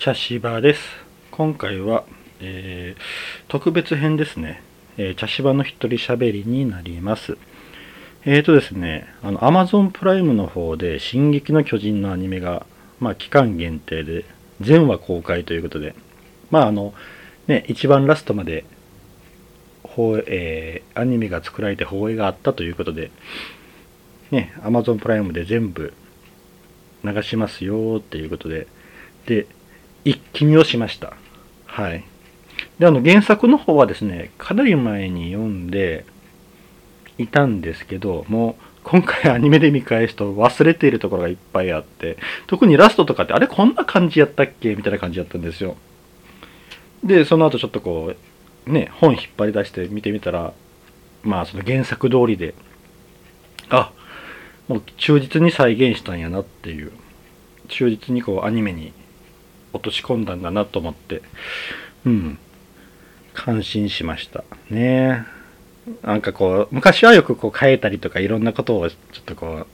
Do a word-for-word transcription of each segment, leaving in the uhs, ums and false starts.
茶芝です。今回は、えー、特別編ですね、えー、茶芝の一人喋りになります。えーとですね、あの Amazon プライムの方で進撃の巨人のアニメが、まあ、期間限定で全話公開ということで、まああのね、一番ラストまで放、えー、アニメが作られて放映があったということで、ね、Amazon プライムで全部流しますよっていうことで、で、一気見をしました。はい。で、あの原作の方はですね、かなり前に読んでいたんですけど、もう今回アニメで見返すと忘れているところがいっぱいあって、特にラストとかって、あれこんな感じやったっけみたいな感じだったんですよ。で、その後ちょっとこう、ね、本引っ張り出して見てみたら、まあその原作通りで、あ、もう忠実に再現したんやなっていう、忠実にこうアニメに落とし込んだんだなと思って、うん、感心しましたね。なんかこう昔はよくこう変えたりとかいろんなことをちょっとこ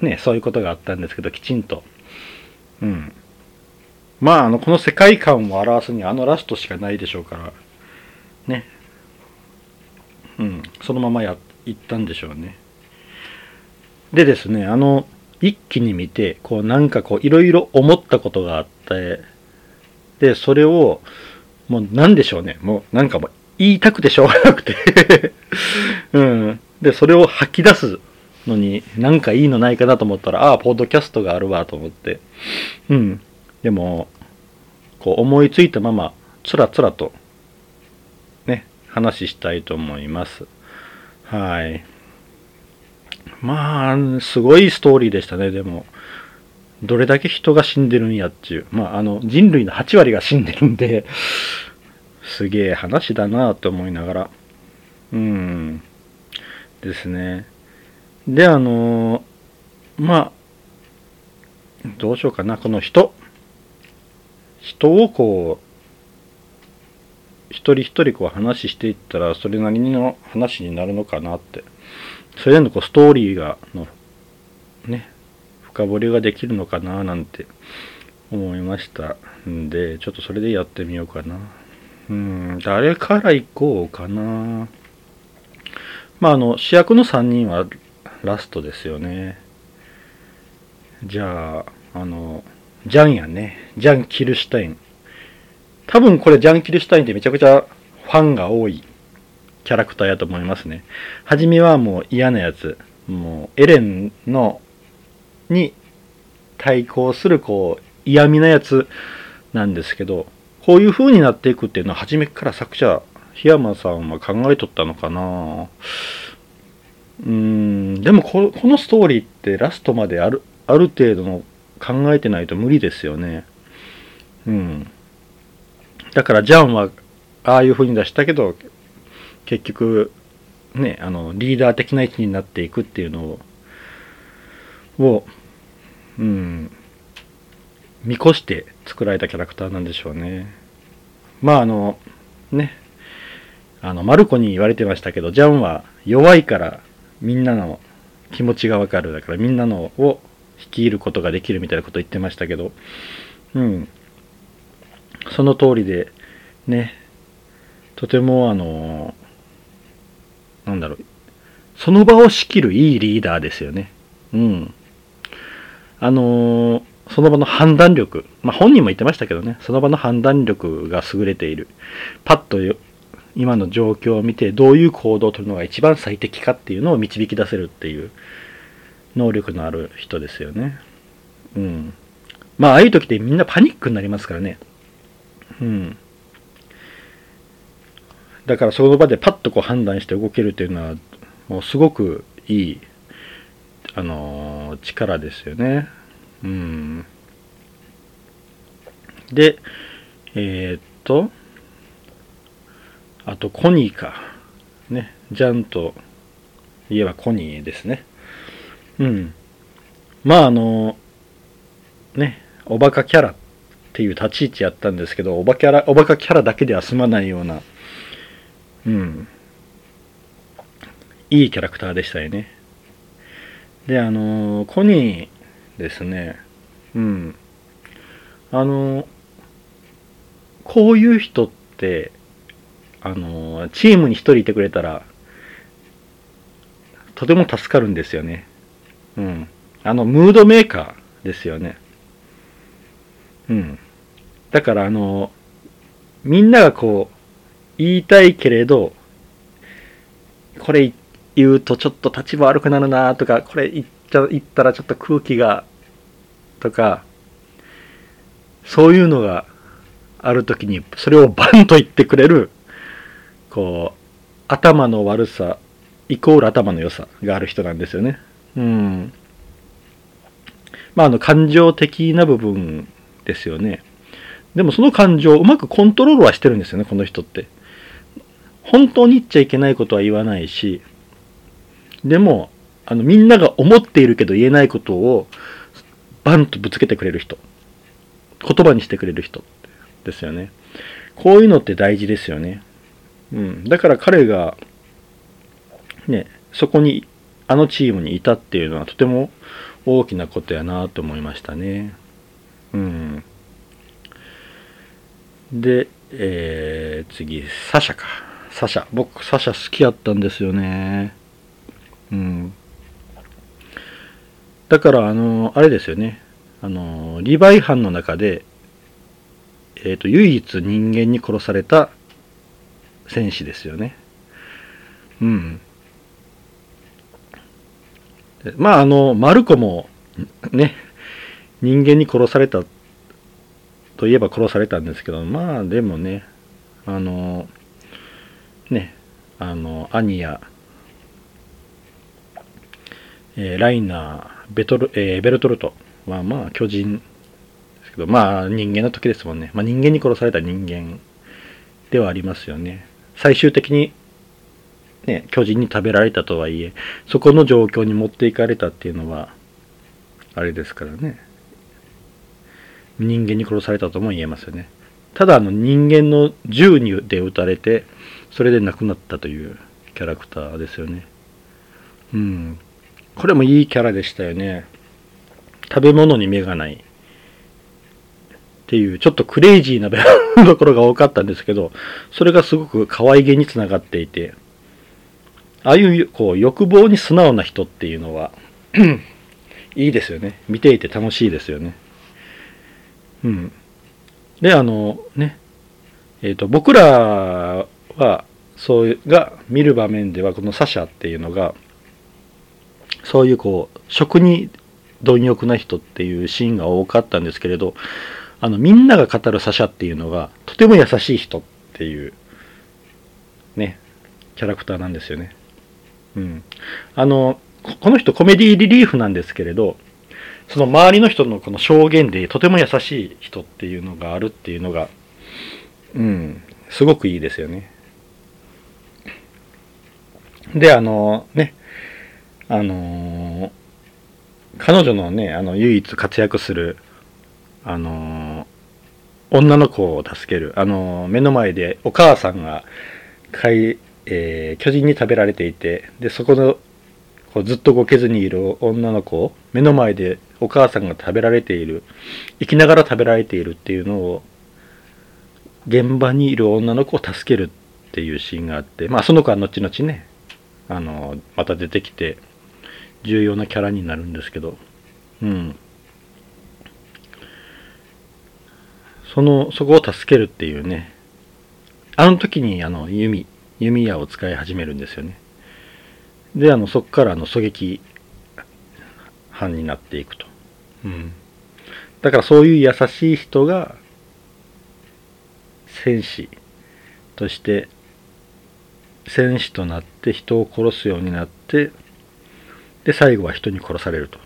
うね、そういうことがあったんですけど、きちんと、うん、まああのこの世界観を表すにはあのラストしかないでしょうからね、うん、そのままやいったんでしょうね。でですね、あの一気に見てこうなんかこういろいろ思ったことがあって、でそれをもうなんでしょうね、もうなんかもう言いたくてしょうがなくて、うん、でそれを吐き出すのになんかいいのないかなと思ったら、ああポッドキャストがあるわと思って、うん、でもこう思いついたままつらつらとね話したいと思います。はい。まあすごいストーリーでしたね。でもどれだけ人が死んでるんやっていう、まああの人類のはちわりが死んでるんで、すげえ話だなぁと思いながら、うんですね。であのまあどうしようかな、この人人をこう一人一人こう話していったらそれなりの話になるのかなって、それのこうストーリーがのね深掘りができるのかななんて思いましたんで、ちょっとそれでやってみようかな。うーん、誰から行こうかな。まああの主役のさんにんはラストですよね。じゃああのジャンやね、ジャン・キルシュタイン。多分これジャン・キルシュタインってめちゃくちゃファンが多いキャラクターやと思いますね。はじめはもう嫌なやつ、もうエレンのに対抗するこう嫌味なやつなんですけど、こういう風になっていくっていうのは初めから作者檜山さんは考えとったのかな。うーん、でも こ, このストーリーってラストまであるある程度の考えてないと無理ですよね。うん。だからジャンはああいう風に出したけど、結局ね、あのリーダー的な位置になっていくっていうのを、をうん、見越して作られたキャラクターなんでしょうね。まああのね、あのマルコに言われてましたけど、ジャンは弱いからみんなの気持ちがわかる、だからみんなのを率いることができるみたいなこと言ってましたけど、うん、その通りでね、とてもあのなんだろう、その場を仕切るいいリーダーですよね。うん。あのー、その場の判断力。まあ、本人も言ってましたけどね、その場の判断力が優れている。パッとよ今の状況を見て、どういう行動を取るのが一番最適かっていうのを導き出せるっていう能力のある人ですよね。うん。まあ、ああいう時ってみんなパニックになりますからね。うん。だからその場でパッとこう判断して動けるというのはもうすごくいい、あのー、力ですよね。うん。で、えー、っとあとコニーかね、ジャンといえばコニーですね。うん。まああのー、ね、おバカキャラっていう立ち位置やったんですけど、おバカキャラおバカキャラだけでは済まないような。うん、いいキャラクターでしたよね。で、あのー、コニーですね。うん。あのー、こういう人って、あのー、チームに一人いてくれたら、とても助かるんですよね。うん。あの、ムードメーカーですよね。うん。だから、あのー、みんながこう、言いたいけれど、これ言うとちょっと立場悪くなるなとか、これ言っちゃ、言ったらちょっと空気が、とか、そういうのがあるときに、それをバンと言ってくれる、こう、頭の悪さ、イコール頭の良さがある人なんですよね。うん。まあ、あの、感情的な部分ですよね。でもその感情をうまくコントロールはしてるんですよね、この人って。本当に言っちゃいけないことは言わないし、でも、あの、みんなが思っているけど言えないことを、バンとぶつけてくれる人。言葉にしてくれる人ですよね。こういうのって大事ですよね。うん。だから彼が、ね、そこに、あのチームにいたっていうのはとても大きなことやなと思いましたね。うん。で、えー、次、サシャか。サシャ。僕、サシャ好きやったんですよね。うん。だから、あの、あれですよね。あの、リヴァイ班の中で、えっと、唯一人間に殺された戦士ですよね。うん。まあ、あの、マルコも、ね、人間に殺された、といえば殺されたんですけど、まあ、でもね、あの、ね、あの、アニや、えー、ライナー、ベトル、えー、ベルトルトは、まあ、巨人ですけど、まあ、人間の時ですもんね。まあ、人間に殺された人間ではありますよね。最終的に、ね、巨人に食べられたとはいえ、そこの状況に持っていかれたっていうのは、あれですからね。人間に殺されたとも言えますよね。ただ、あの、人間の銃で撃たれて、それで亡くなったというキャラクターですよね。うん。これもいいキャラでしたよね。食べ物に目がない。っていう、ちょっとクレイジーなところが多かったんですけど、それがすごく可愛げにつながっていて、ああいう、こう、欲望に素直な人っていうのは、いいですよね。見ていて楽しいですよね。うん。で、あの、ね、えっと、僕らは、そうが、見る場面では、このサシャっていうのが、そういう、こう、食に貪欲な人っていうシーンが多かったんですけれど、あの、みんなが語るサシャっていうのが、とても優しい人っていう、ね、キャラクターなんですよね。うん、あの こ, この人コメディリリーフなんですけれど、その周りの人のこの証言でとても優しい人っていうのがあるっていうのが、うん、すごくいいですよね。で、あのね、あの彼女のね、あの唯一活躍するあの女の子を助ける、あの目の前でお母さんが買いえー、巨人に食べられていて、でそこのこうずっと動けずにいる女の子を目の前でお母さんが食べられている、生きながら食べられているっていうのを、現場にいる女の子を助けるっていうシーンがあって、まあその子は後々ね、あのまた出てきて重要なキャラになるんですけど、うん、そのそこを助けるっていうね、あの時にあの弓弓矢を使い始めるんですよね。で、あのそこからあの狙撃犯になっていくと、うん、だからそういう優しい人が戦士として戦士となって人を殺すようになって、で最後は人に殺されると、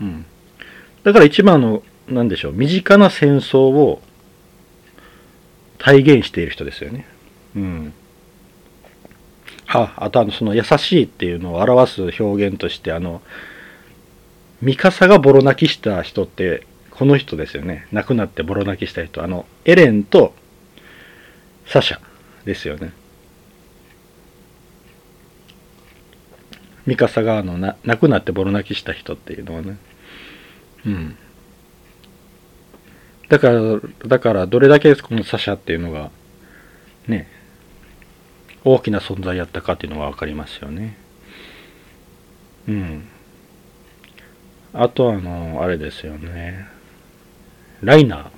うん、だから一番の何でしょう、身近な戦争を体現している人ですよね。うん。あ、あとあのその優しいっていうのを表す表現として、あのミカサがボロ泣きした人ってこの人ですよね。亡くなってボロ泣きした人、あのエレンとサシャですよね。ミカサがあのな亡くなってボロ泣きした人っていうのはね、うん、だから、だからどれだけこのサシャっていうのがね、大きな存在やったかっていうのが分かりますよね。うん。あとあの、あれですよね。ライナ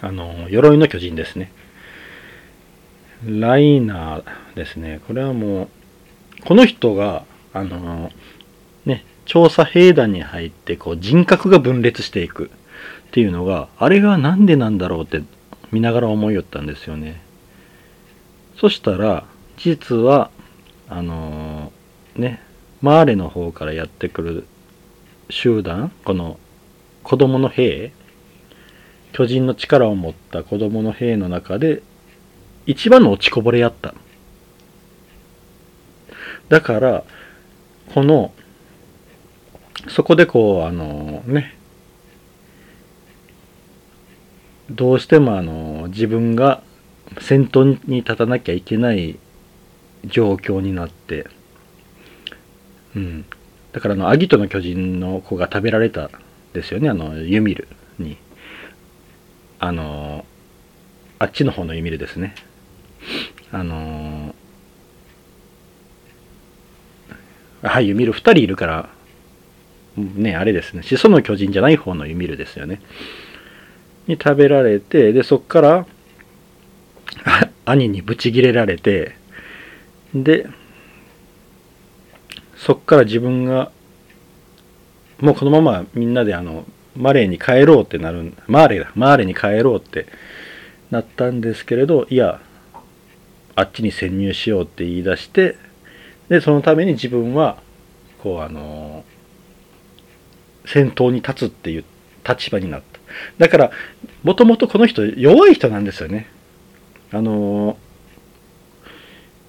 ー。あの、鎧の巨人ですね。ライナーですね。これはもう、この人が、あの、ね、調査兵団に入って、こう、人格が分裂していくっていうのが、あれがなんでなんだろうって見ながら思いよったんですよね。そしたら、実は、あの、ね、マーレの方からやってくる集団、この子供の兵、巨人の力を持った子供の兵の中で、一番の落ちこぼれやった。だから、この、そこでこう、あのね、どうしてもあの、自分が先頭に立たなきゃいけない状況になって、うん。だからあの、アギトの巨人の子が食べられたですよね、あの、ユミルに。あの、あっちの方のユミルですね。あの、はい、ユミルふたりいるから、ね、あれですね、始祖の巨人じゃない方のユミルですよね。に食べられて、で、そこから、兄にブチギレられて、で、そっから自分がもうこのままみんなであのマレーに帰ろうってなるマーレだマーレに帰ろうってなったんですけれど、いやあっちに潜入しようって言い出して、でそのために自分はこうあの先頭に立つっていう立場になった。だからもともとこの人弱い人なんですよね。あのー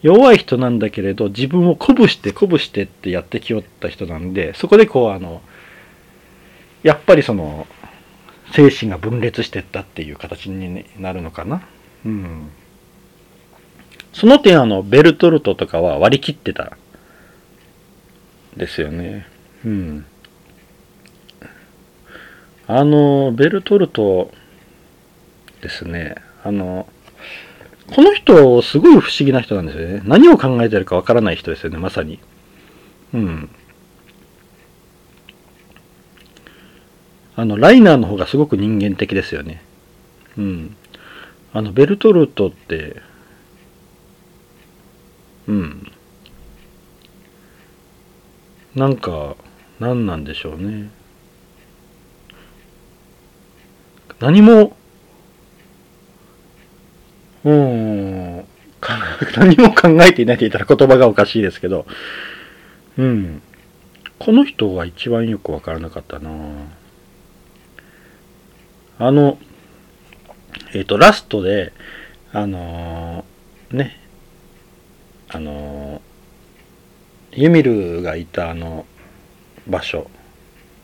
弱い人なんだけれど、自分を鼓舞して鼓舞してってやってきよった人なんで、そこでこうあの、やっぱりその、精神が分裂してったっていう形になるのかな。うん。その点あの、ベルトルトとかは割り切ってた。ですよね。うん。あの、ベルトルトですね。あの、この人、すごい不思議な人なんですよね。何を考えてるかわからない人ですよね、まさに。うん。あの、ライナーの方がすごく人間的ですよね。うん。あの、ベルトルトって、うん。なんか、何なんでしょうね。何も、うーん、何も考えていないと言ったら言葉がおかしいですけど、うん、この人が一番よくわからなかったな。あの、えっとラストであのー、ね、あのー、ユミルがいたあの場所、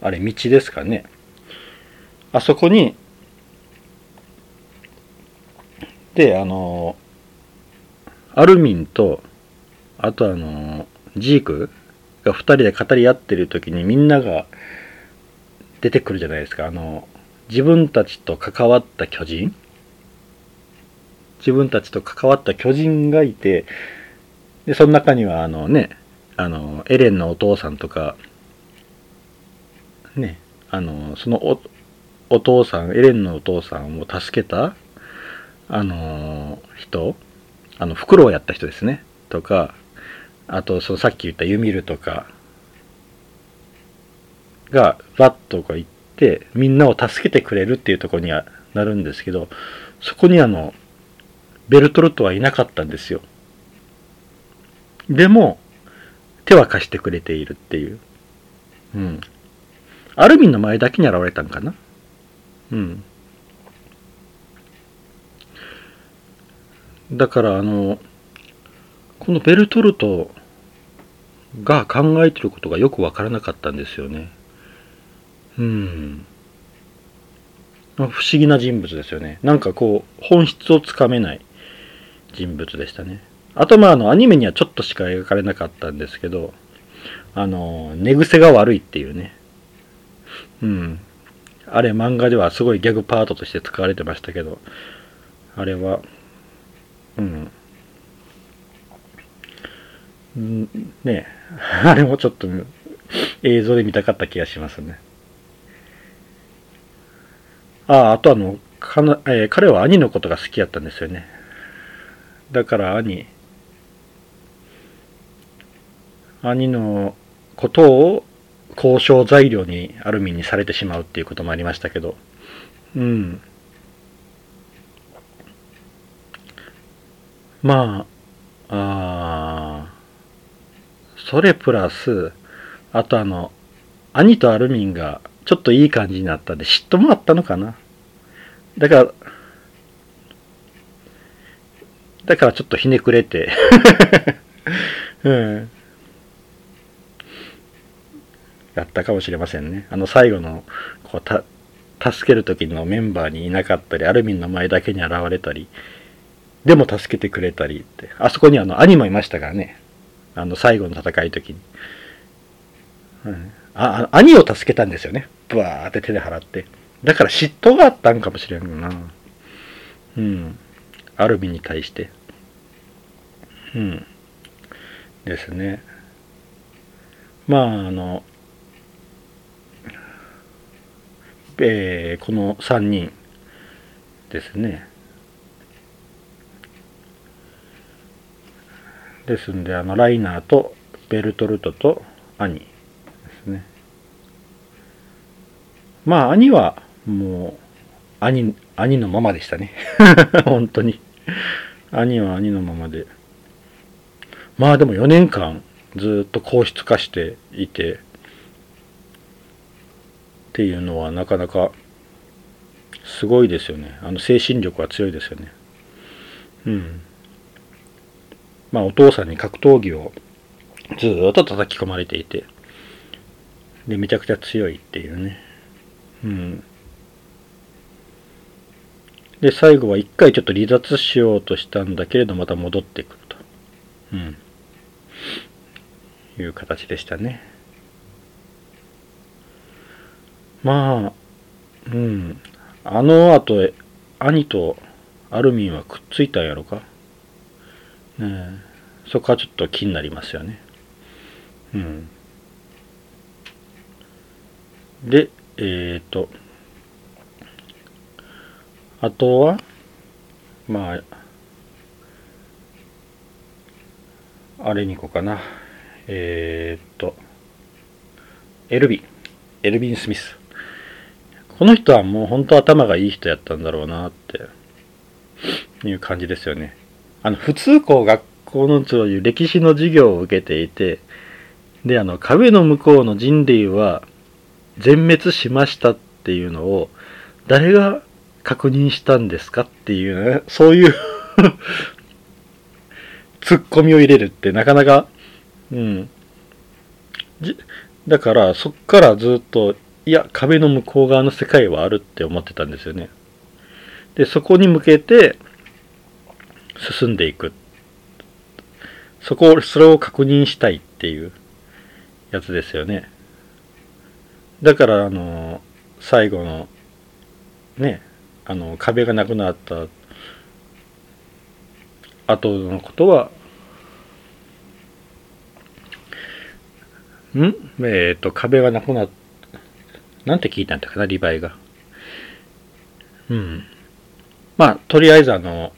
あれ道ですかね。あそこに。で、あの、アルミンと、あとあの、ジークが二人で語り合ってる時にみんなが出てくるじゃないですか。あの、自分たちと関わった巨人自分たちと関わった巨人がいて、で、その中にはあのね、あの、エレンのお父さんとか、ね、あの、そのお、お父さん、エレンのお父さんを助けたあの人、あの、フクロウをやった人ですね。とか、あと、そのさっき言ったユミルとか、が、バッとこう行って、みんなを助けてくれるっていうところにはなるんですけど、そこにあの、ベルトルトはいなかったんですよ。でも、手は貸してくれているっていう。うん。アルミンの前だけに現れたんかな？うん。だからあのこのベルトルトが考えてることがよくわからなかったんですよね。うん。不思議な人物ですよね。なんかこう本質をつかめない人物でしたね。あとまああのアニメにはちょっとしか描かれなかったんですけど、あの寝癖が悪いっていうね。うん。あれ漫画ではすごいギャグパートとして使われてましたけど、あれはうんねえ、あれもちょっと映像で見たかった気がしますね。ああ、あとあのかな、えー、彼は兄のことが好きやったんですよね。だから兄兄のことを交渉材料にアルミンにされてしまうっていうこともありましたけど、うんまあああそれプラス、あとあの、兄とアルミンがちょっといい感じになったんで、嫉妬もあったのかな。だから、だからちょっとひねくれて、うん、やったかもしれませんね。あの最後の、こうた、助ける時のメンバーにいなかったり、アルミンの前だけに現れたり、でも助けてくれたりって、あそこにあの、兄もいましたからね。あの最後の戦い時に、うん、あ兄を助けたんですよね。ブワーって手で払って、だから嫉妬があったんかもしれんな。うん、アルミに対して、うん、ですね。まああの、えー、このさんにんですね。ですんで、あのライナーとベルトルトと兄ですね。まあ兄はもう兄兄のままでしたね本当に兄は兄のままで、まあでもよねんかんずっと皇室化していてっていうのはなかなかすごいですよね。あの精神力は強いですよね。うんまあ、お父さんに格闘技をずーっと叩き込まれていて、でめちゃくちゃ強いっていうね。うんで最後は一回ちょっと離脱しようとしたんだけれど、また戻ってくると、うん、いう形でしたね。まあうんあの後兄とアルミンはくっついたんやろかね、そこはちょっと気になりますよね。うん。で、えっと、あとは、まあ、あれに行こうかな。えっと、エルビン、エルビン・スミス。この人はもう本当頭がいい人やったんだろうなっていう感じですよね。あの普通こう学校のそういう歴史の授業を受けていて、であの壁の向こうの人類は全滅しましたっていうのを誰が確認したんですかっていう、ね、そういうツッコミを入れるってなかなか、うん、じだからそっからずっといや壁の向こう側の世界はあるって思ってたんですよね。でそこに向けて進んでいく、そこをそれを確認したいっていうやつですよね。だからあの最後のねあの壁がなくなった後のことはんえっ、ー、と壁がなくなっなんて聞いたんだかなリヴァイがうんまあとりあえずあの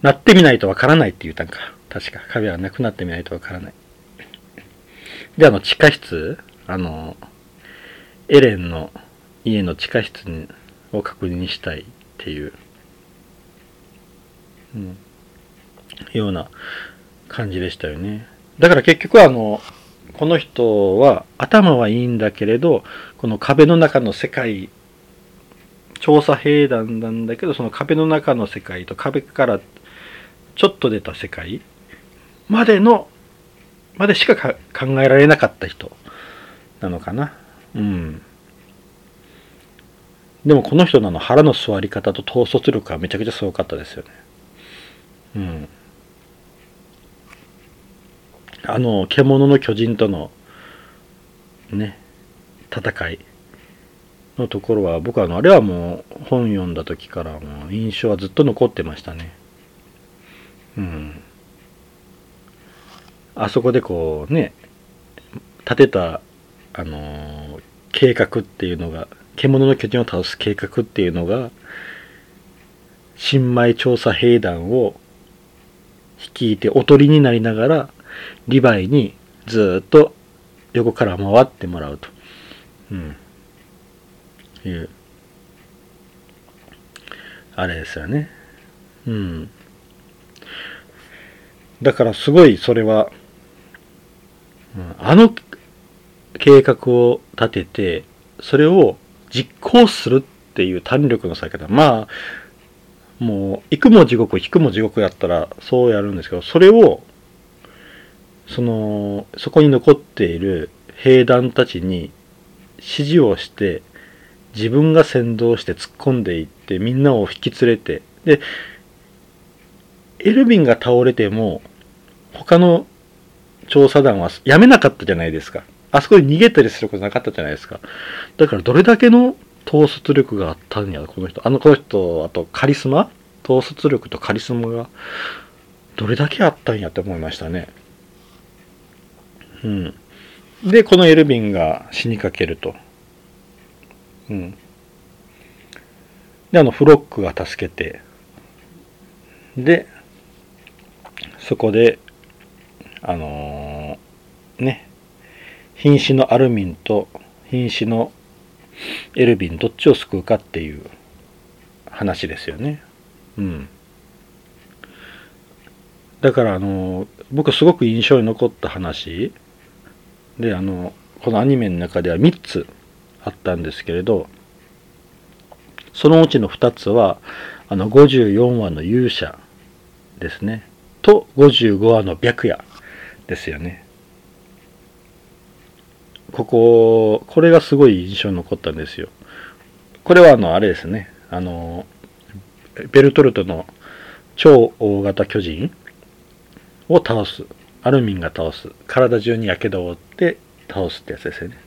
なってみないとわからないって言ったんか。確か。壁はなくなってみないとわからない。で、あの、地下室、あの、エレンの家の地下室を確認したいっていう、うん、ような感じでしたよね。だから結局あの、この人は頭はいいんだけれど、この壁の中の世界、調査兵団なんだけど、その壁の中の世界と壁からちょっと出た世界までのまでしかか考えられなかった人なのかな。うんでもこの人のあの腹の座り方と統率力はめちゃくちゃすごかったですよね。うんあの獣の巨人とのね戦いのところは、僕はあのあれはもう本読んだ時からもう印象はずっと残ってましたね。うん。あそこでこうね、立てた、あのー、計画っていうのが、獣の巨人を倒す計画っていうのが、新米調査兵団を率いておとりになりながら、リヴァイにずっと横から回ってもらうと。うん。いう、あれですよね。うん。だからすごいそれは、うん、あの計画を立てて、それを実行するっていう胆力の差けど、まあ、もう、行くも地獄、引くも地獄だったらそうやるんですけど、それを、その、そこに残っている兵団たちに指示をして、自分が先導して突っ込んでいって、みんなを引き連れて、で、エルヴィンが倒れても、他の調査団はやめなかったじゃないですか。あそこで逃げたりすることなかったじゃないですか。だからどれだけの統率力があったんや、この人。あの、この人、あとカリスマ？統率力とカリスマがどれだけあったんやって思いましたね。うん。で、このエルヴィンが死にかけると。うん。で、あの、フロックが助けて。で、そこで、あのー、ね、瀕死のアルミンと瀕死のエルヴィン、どっちを救うかっていう話ですよね。うん。だから、あのー、僕すごく印象に残った話で、あのー、このアニメの中ではみっつあったんですけれど、そのうちのふたつは、あの、ごじゅうよんわの勇者ですね。と、ごじゅうごわの白夜ですよね。ここ、これがすごい印象に残ったんですよ。これはあの、あれですね。あの、ベルトルトの超大型巨人を倒す。アルミンが倒す。体中に火傷を負って倒すってやつですよね。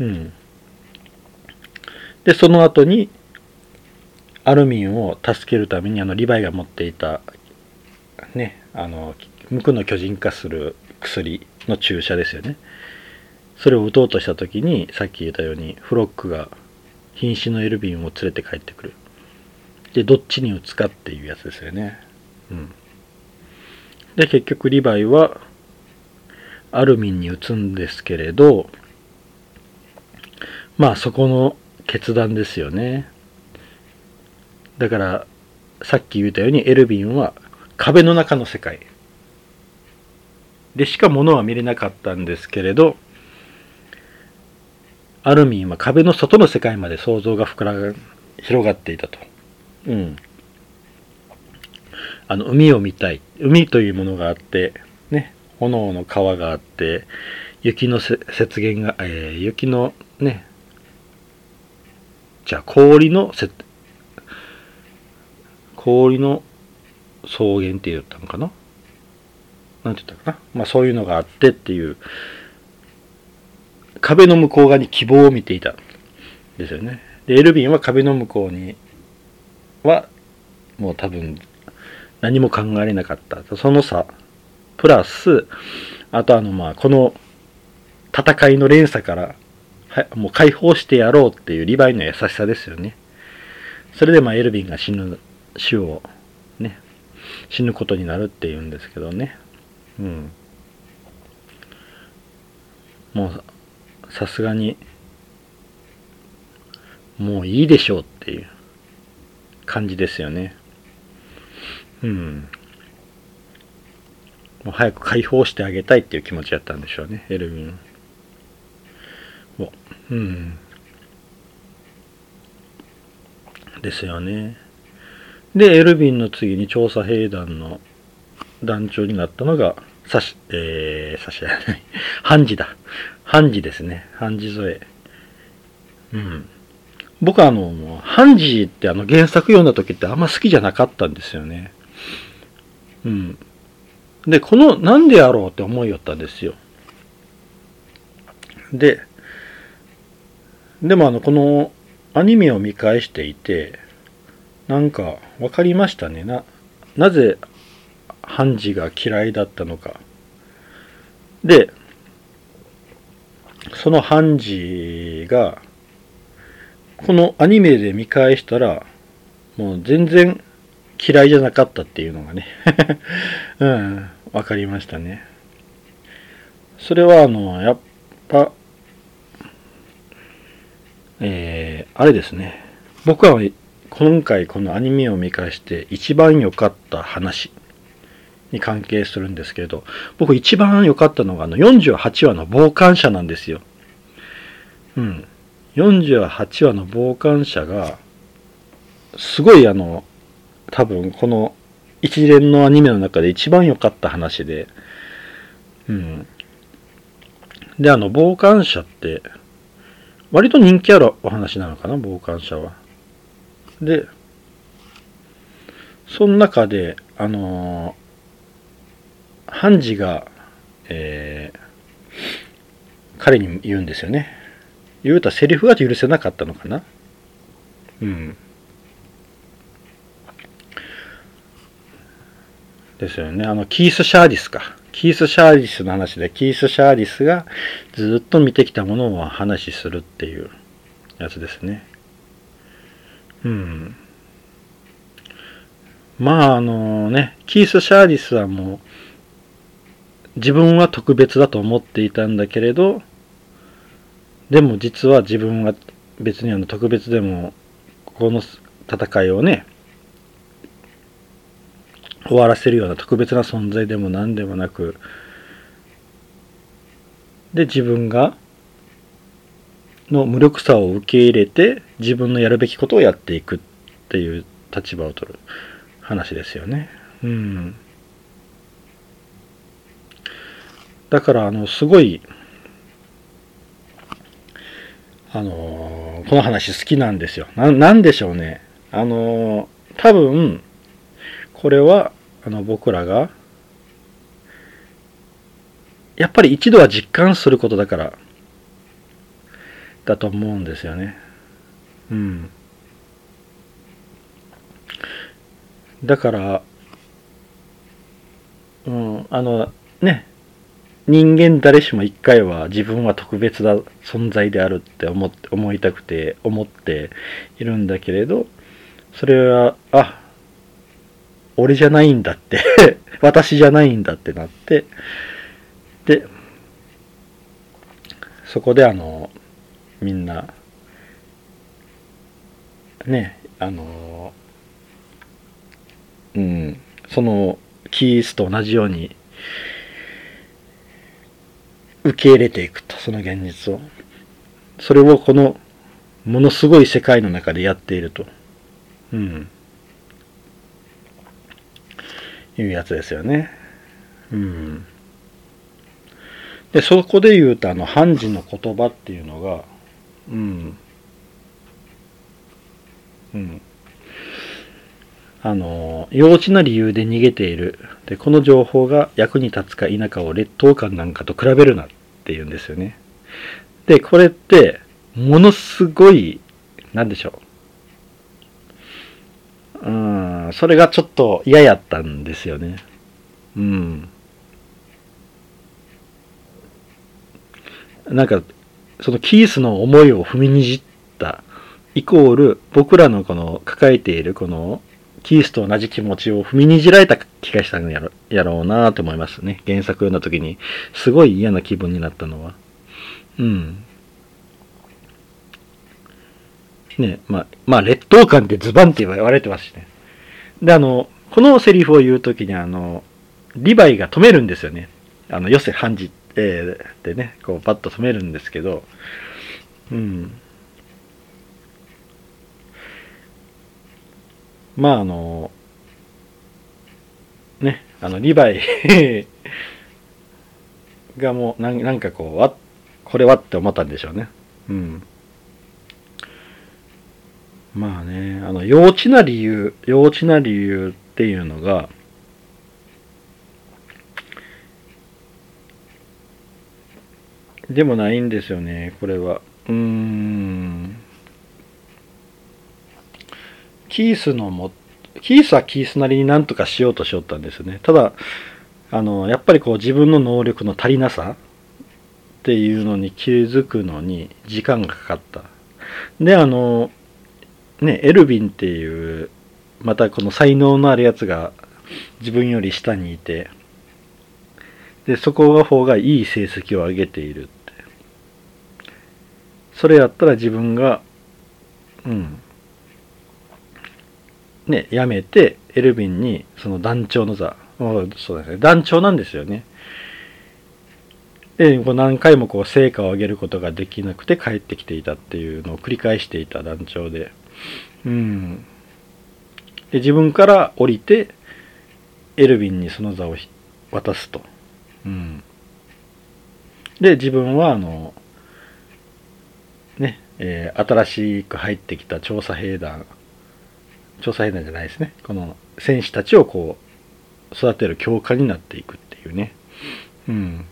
うん。で、その後に、アルミンを助けるために、あの、リヴァイが持っていた、ね、あの、無垢の巨人化する薬の注射ですよね。それを打とうとしたときに、さっき言ったように、フロックが瀕死のエルヴィンを連れて帰ってくる。で、どっちに打つかっていうやつですよね。うん。で、結局、リヴァイは、アルミンに打つんですけれど、まあ、そこの決断ですよね。だから、さっき言ったように、エルヴィンは壁の中の世界でしか物は見れなかったんですけれど、アルミンは壁の外の世界まで想像が膨らが広がっていたと。うん。あの、海を見たい。海というものがあって、ね、炎の川があって、雪の雪原が、えー、雪のね、じゃあ氷の雪、氷の草原って言ったのかな？なんて言ったかな？まあそういうのがあってっていう、壁の向こう側に希望を見ていたんですよね。で、エルヴィンは壁の向こうにはもう多分何も考えれなかった。その差、プラス、あとあのまあこの戦いの連鎖からはもう解放してやろうっていうリヴァイの優しさですよね。それでまあエルヴィンが死ぬ、死をね、死ぬことになるっていうんですけどね。うん。もう、さすがにもういいでしょうっていう感じですよね。うん。もう早く解放してあげたいっていう気持ちだったんでしょうね、エルヴィンを。うん。ですよね。で、エルヴィンの次に調査兵団の団長になったのが、さし、えー、さしじゃない。ハンジだ。ハンジですね。ハンジゾエ。うん。僕はあの、ハンジってあの原作読んだ時ってあんま好きじゃなかったんですよね。うん。で、この、なんでやろうって思いよったんですよ。で、でもあのこのアニメを見返していてなんか分かりましたね。 な, なぜハンジが嫌いだったのか。でそのハンジがこのアニメで見返したらもう全然嫌いじゃなかったっていうのがねうん分かりましたね。それはあのやっぱえー、あれですね、僕は今回このアニメを見返して一番良かった話に関係するんですけれど、僕一番良かったのがあのよんじゅうはちわの傍観者なんですよ。うん、よんじゅうはちわの傍観者がすごいあの多分この一連のアニメの中で一番良かった話で、うん、であの傍観者って割と人気あるお話なのかな、傍観者は。で、その中で、あのー、ハンジが、えー、彼に言うんですよね。言うたセリフが許せなかったのかな。うん。ですよね。あの、キース・シャーディスか。キース・シャーディスの話で、キース・シャーディスがずっと見てきたものを話しするっていうやつですね。うん。まああのね、キース・シャーディスはもう自分は特別だと思っていたんだけれど、でも実は自分は別にあの特別でもこの戦いをね、終わらせるような特別な存在でも何でもなく、で自分がの無力さを受け入れて自分のやるべきことをやっていくっていう立場を取る話ですよね。うん。だからあのすごいあのこの話好きなんですよ。な、なんでしょうね。あの多分これはあの僕らがやっぱり一度は実感することだからだと思うんですよね。うん。だから、うん、あのね、人間誰しも一回は自分は特別な存在であるって思って思いたくて思っているんだけれど、それはあ。俺じゃないんだって私じゃないんだってなって、でそこであのみんなねあのうんそのキースと同じように受け入れていくと、その現実を、それをこのものすごい世界の中でやっていると、うんいうやつですよね。うん。でそこで言うとあのハンジの言葉っていうのが、うん、うん、あの幼稚な理由で逃げている。でこの情報が役に立つか否かを劣等感なんかと比べるなっていうんですよね。でこれってものすごいなんでしょう。うん、それがちょっと嫌やったんですよね。うん。なんか、そのキースの思いを踏みにじった、イコール、僕らのこの抱えているこの、キースと同じ気持ちを踏みにじられた気がしたんやろ、やろうなと思いますね。原作読んだ時に、すごい嫌な気分になったのは。うん。ね、まあ、まあ、劣等感ってズバンって言われてますしね。で、あの、このセリフを言うときに、あの、リヴァイが止めるんですよね。あの、ヨセハンジって、えー、ね、こう、パッと止めるんですけど、うん。まあ、あの、ね、あの、リヴァイがもうな、なんかこう、わ、これはって思ったんでしょうね。うん。まあね、あの、幼稚な理由、幼稚な理由っていうのが、でもないんですよね、これは。うーん。キースのも、キースはキースなりになんとかしようとしよったんですね。ただ、あの、やっぱりこう自分の能力の足りなさっていうのに気づくのに時間がかかった。で、あの、ね、エルヴィンっていう、またこの才能のあるやつが自分より下にいて、で、そこの方がいい成績を上げているって。それやったら自分が、うん。ね、やめて、エルヴィンに、その団長の座、そうですね、団長なんですよね。で、こう何回もこう成果を上げることができなくて帰ってきていたっていうのを繰り返していた団長で。うん。で、自分から降りて、エルヴィンにその座を渡すと。うん。で、自分は、あの、ね、えー、新しく入ってきた調査兵団、調査兵団じゃないですね。この戦士たちをこう、育てる教官になっていくっていうね。うん。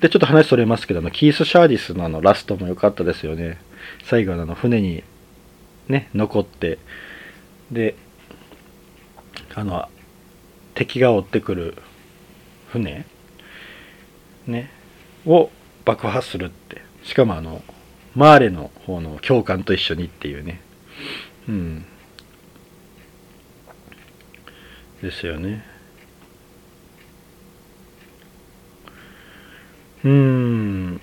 で、ちょっと話それますけど、あの、キース・シャーディスのあの、ラストも良かったですよね。最後のあの、船に、ね、残って、で、あの、敵が追ってくる船、ね、を爆破するって。しかもあの、マーレの方の教官と一緒にっていうね。うん。ですよね。うーん。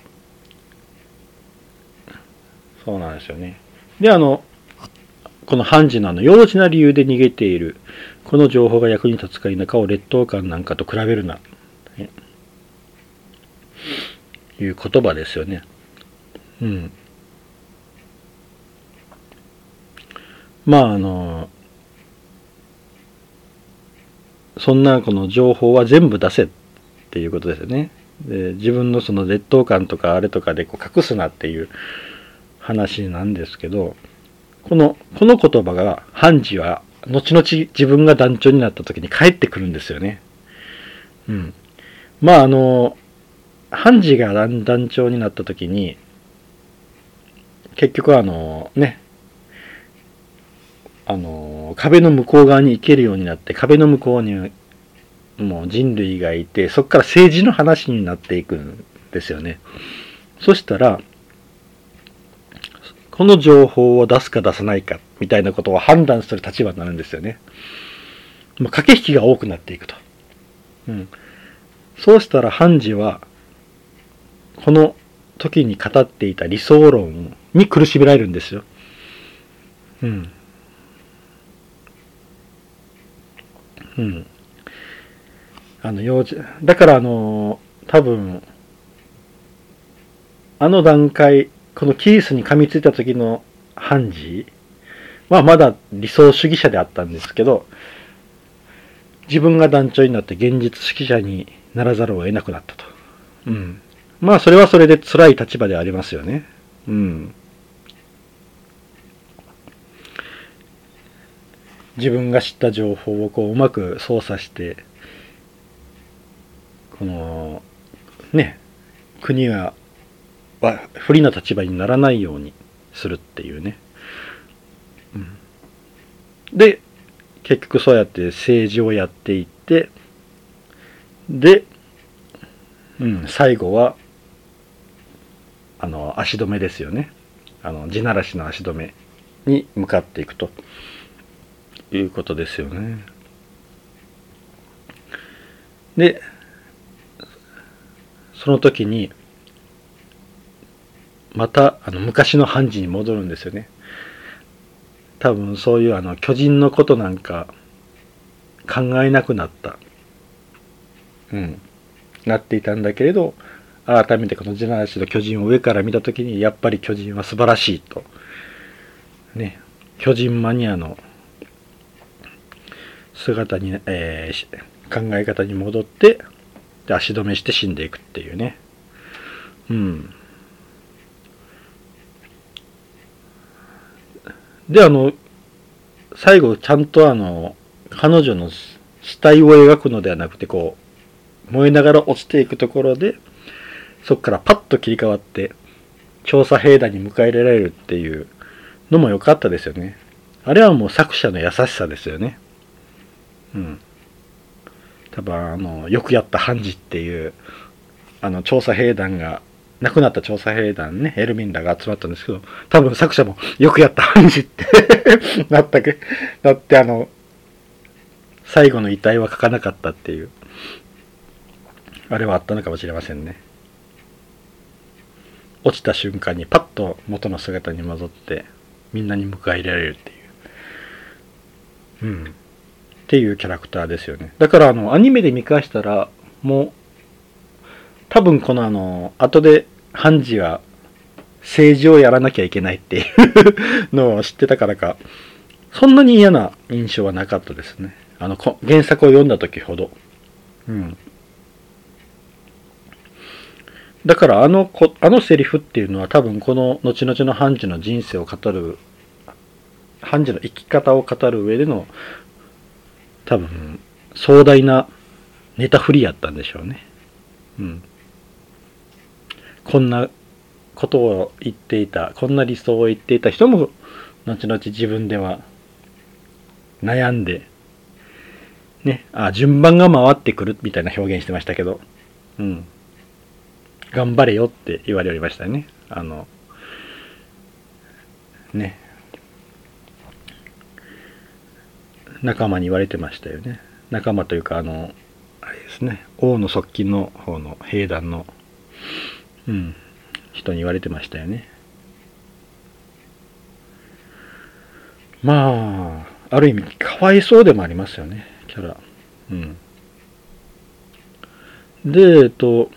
そうなんですよね。で、あの、この判事のあの、幼稚な理由で逃げている。この情報が役に立つか否かを劣等感なんかと比べるな。ね、いう言葉ですよね。うん。まあ、あの、そんなこの情報は全部出せっていうことですよね。で、自分のその劣等感とかあれとかでこう隠すなっていう話なんですけど、この、この言葉が、判事は、後々自分が団長になった時に帰ってくるんですよね。うん。まあ、あの、判事が団長になった時に、結局あの、ね、あの、壁の向こう側に行けるようになって、壁の向こうにもう人類がいて、そこから政治の話になっていくんですよね。そしたら、この情報を出すか出さないかみたいなことを判断する立場になるんですよね。まあ、駆け引きが多くなっていくと。うん。そうしたら判事はこの時に語っていた理想論に苦しめられるんですよ。うん。うん。あの幼稚だからあの多分あの段階このキースに噛みついた時の判事はまだ理想主義者であったんですけど、自分が団長になって現実主義者にならざるを得なくなったと。うん。まあそれはそれで辛い立場でありますよね。うん。自分が知った情報をこううまく操作して、このね、国は不利な立場にならないようにするっていうね。うん、で、結局そうやって政治をやっていって、で、うん、最後は、あの、足止めですよね。あの、地ならしの足止めに向かっていくということですよね。で、その時に、またあの昔の判事に戻るんですよね。多分そういうあの巨人のことなんか考えなくなった。うん。なっていたんだけれど、改めてこの地ならしの巨人を上から見たときに、やっぱり巨人は素晴らしいと。ね。巨人マニアの姿に、えー、考え方に戻って、で足止めして死んでいくっていうね。うん。で、あの、最後、ちゃんとあの、彼女の死体を描くのではなくて、こう、燃えながら落ちていくところで、そこからパッと切り替わって、調査兵団に迎え入れられるっていうのも良かったですよね。あれはもう作者の優しさですよね。うん。多分あのよくやった判事っていうあの調査兵団が亡くなった調査兵団ねエルミンらが集まったんですけど、多分作者もよくやった判事ってなったけだってあの最後の遺体は書かなかったっていうあれはあったのかもしれませんね。落ちた瞬間にパッと元の姿に戻ってみんなに迎え入れられるっていう、うん、っていうキャラクターですよね。だからあのアニメで見返したらもう多分このあの後でハンジは政治をやらなきゃいけないっていうのを知ってたからかそんなに嫌な印象はなかったですね。あの原作を読んだ時ほど、うん。だからあのこあのセリフっていうのは多分この後々のハンジの人生を語るハンジの生き方を語る上での多分壮大なネタ振りやったんでしょうね。うん。こんなことを言っていたこんな理想を言っていた人も後々自分では悩んでね、あ順番が回ってくるみたいな表現してましたけど、うん。頑張れよって言われおりましたね。あの、ね。仲間に言われてましたよね。仲間というか、あの、あれですね。王の側近の方の兵団の、うん、人に言われてましたよね。まあ、ある意味、かわいそうでもありますよね、キャラ。うん。で、えっと、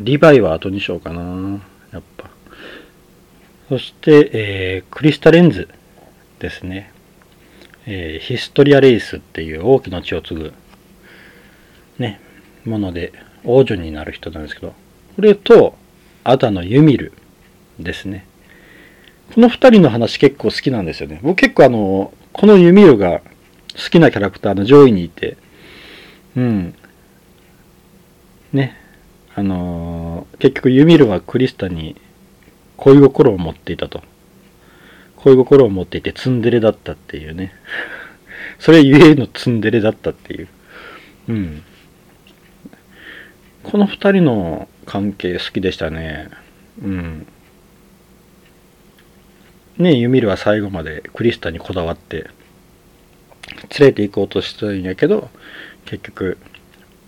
リヴァイは後にしようかなやっぱ。そして、えー、クリスタレンズですね、えー、ヒストリアレイスっていう王騎の血を継ぐねもので王女になる人なんですけど、これとアダのユミルですね。この二人の話結構好きなんですよね。僕結構あのこのユミルが好きなキャラクターの上位にいて、うんねあのー、結局ユミルはクリスタに恋心を持っていたと。恋心を持っていてツンデレだったっていうね。それゆえのツンデレだったっていう。うん。この二人の関係好きでしたね。うん。ねユミルは最後までクリスタにこだわって連れて行こうとしたんやけど、結局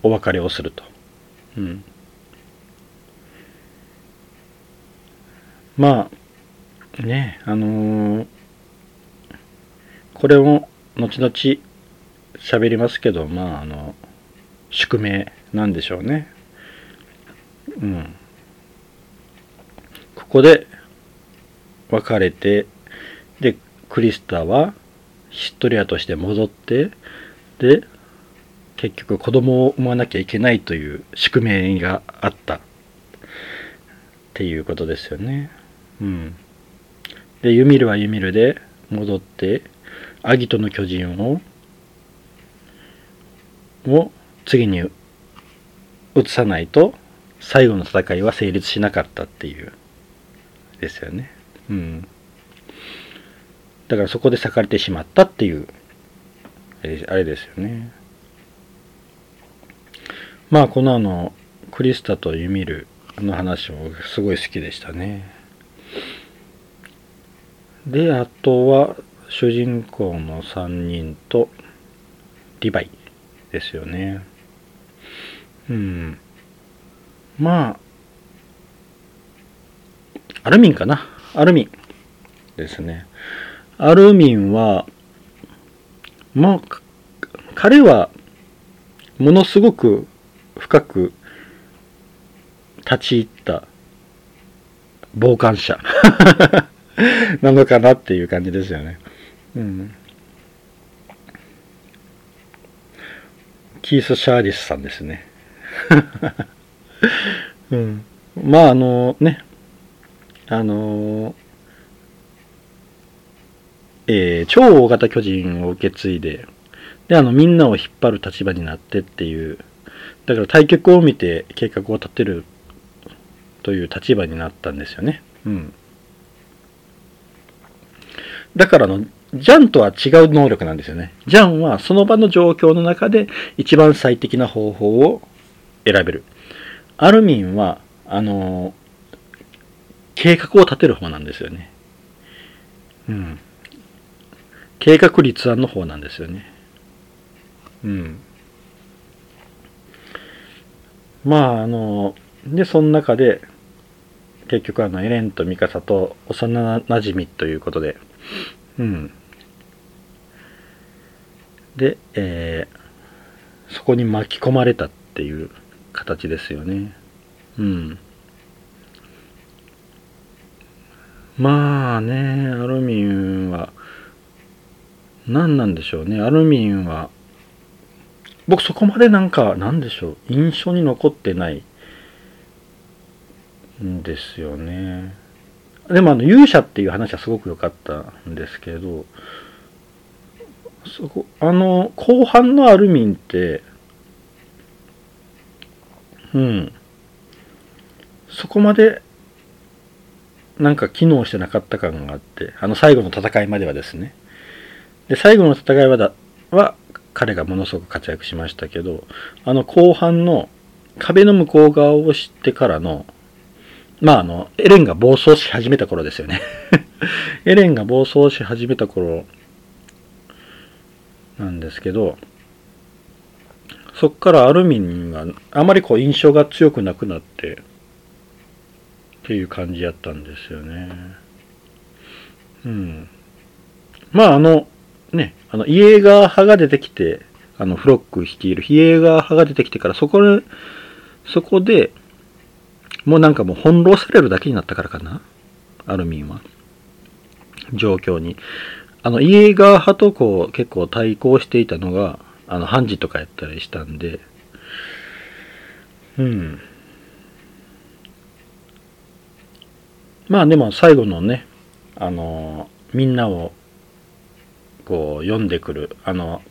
お別れをすると。うん。まあねあのー、これも後々喋りますけどまああの宿命なんでしょうね。うん。ここで別れてでクリスタはヒストリアとして戻ってで結局子供を産まなきゃいけないという宿命があったっていうことですよね。うん、でユミルはユミルで戻ってアギトの巨人をを次に移さないと最後の戦いは成立しなかったっていうですよね。うん、だからそこで裂かれてしまったっていうあれですよね。まあこのあのクリスタとユミルの話もすごい好きでしたね。で、あとは主人公のさんにんとリヴァイですよね。うん。まあ、アルミンかな。アルミンですね。アルミンは、まあ、彼はものすごく深く立ち入った傍観者。なのかなっていう感じですよね。うん。キース・シャーリスさんですね。うん。まああのね、あの、えー、超大型巨人を受け継いで、であのみんなを引っ張る立場になってっていう、だから対局を見て計画を立てるという立場になったんですよね。うん。だからのジャンとは違う能力なんですよね。ジャンはその場の状況の中で一番最適な方法を選べる。アルミンはあの計画を立てる方なんですよね。うん。計画立案の方なんですよね。うん。まああのでその中で結局あのエレンとミカサと幼なじみということで。うん。で、えー、そこに巻き込まれたっていう形ですよね。うん。まあね、アルミンは、何なんでしょうね。アルミンは、僕そこまでなんか、なんでしょう、印象に残ってないんですよね。でもあの勇者っていう話はすごく良かったんですけど、そこあの後半のアルミンって、うん、そこまでなんか機能してなかった感があって、あの最後の戦いまではですね。で最後の戦いまでは彼がものすごく活躍しましたけど、あの後半の壁の向こう側を知ってからのまああの、エレンが暴走し始めた頃ですよね。エレンが暴走し始めた頃なんですけど、そこからアルミンがあまりこう印象が強くなくなって、っていう感じやったんですよね。うん。まああの、ね、あの、イエーガー派が出てきて、あの、フロック率いるイエーガー派が出てきてから、そこで、そこで、もうなんかもう翻弄されるだけになったからかな、アルミンは状況にあのイエーガー派とこう結構対抗していたのがあのハンジとかやったりしたんで、うんまあでも最後のねあのみんなをこう読んでくるあの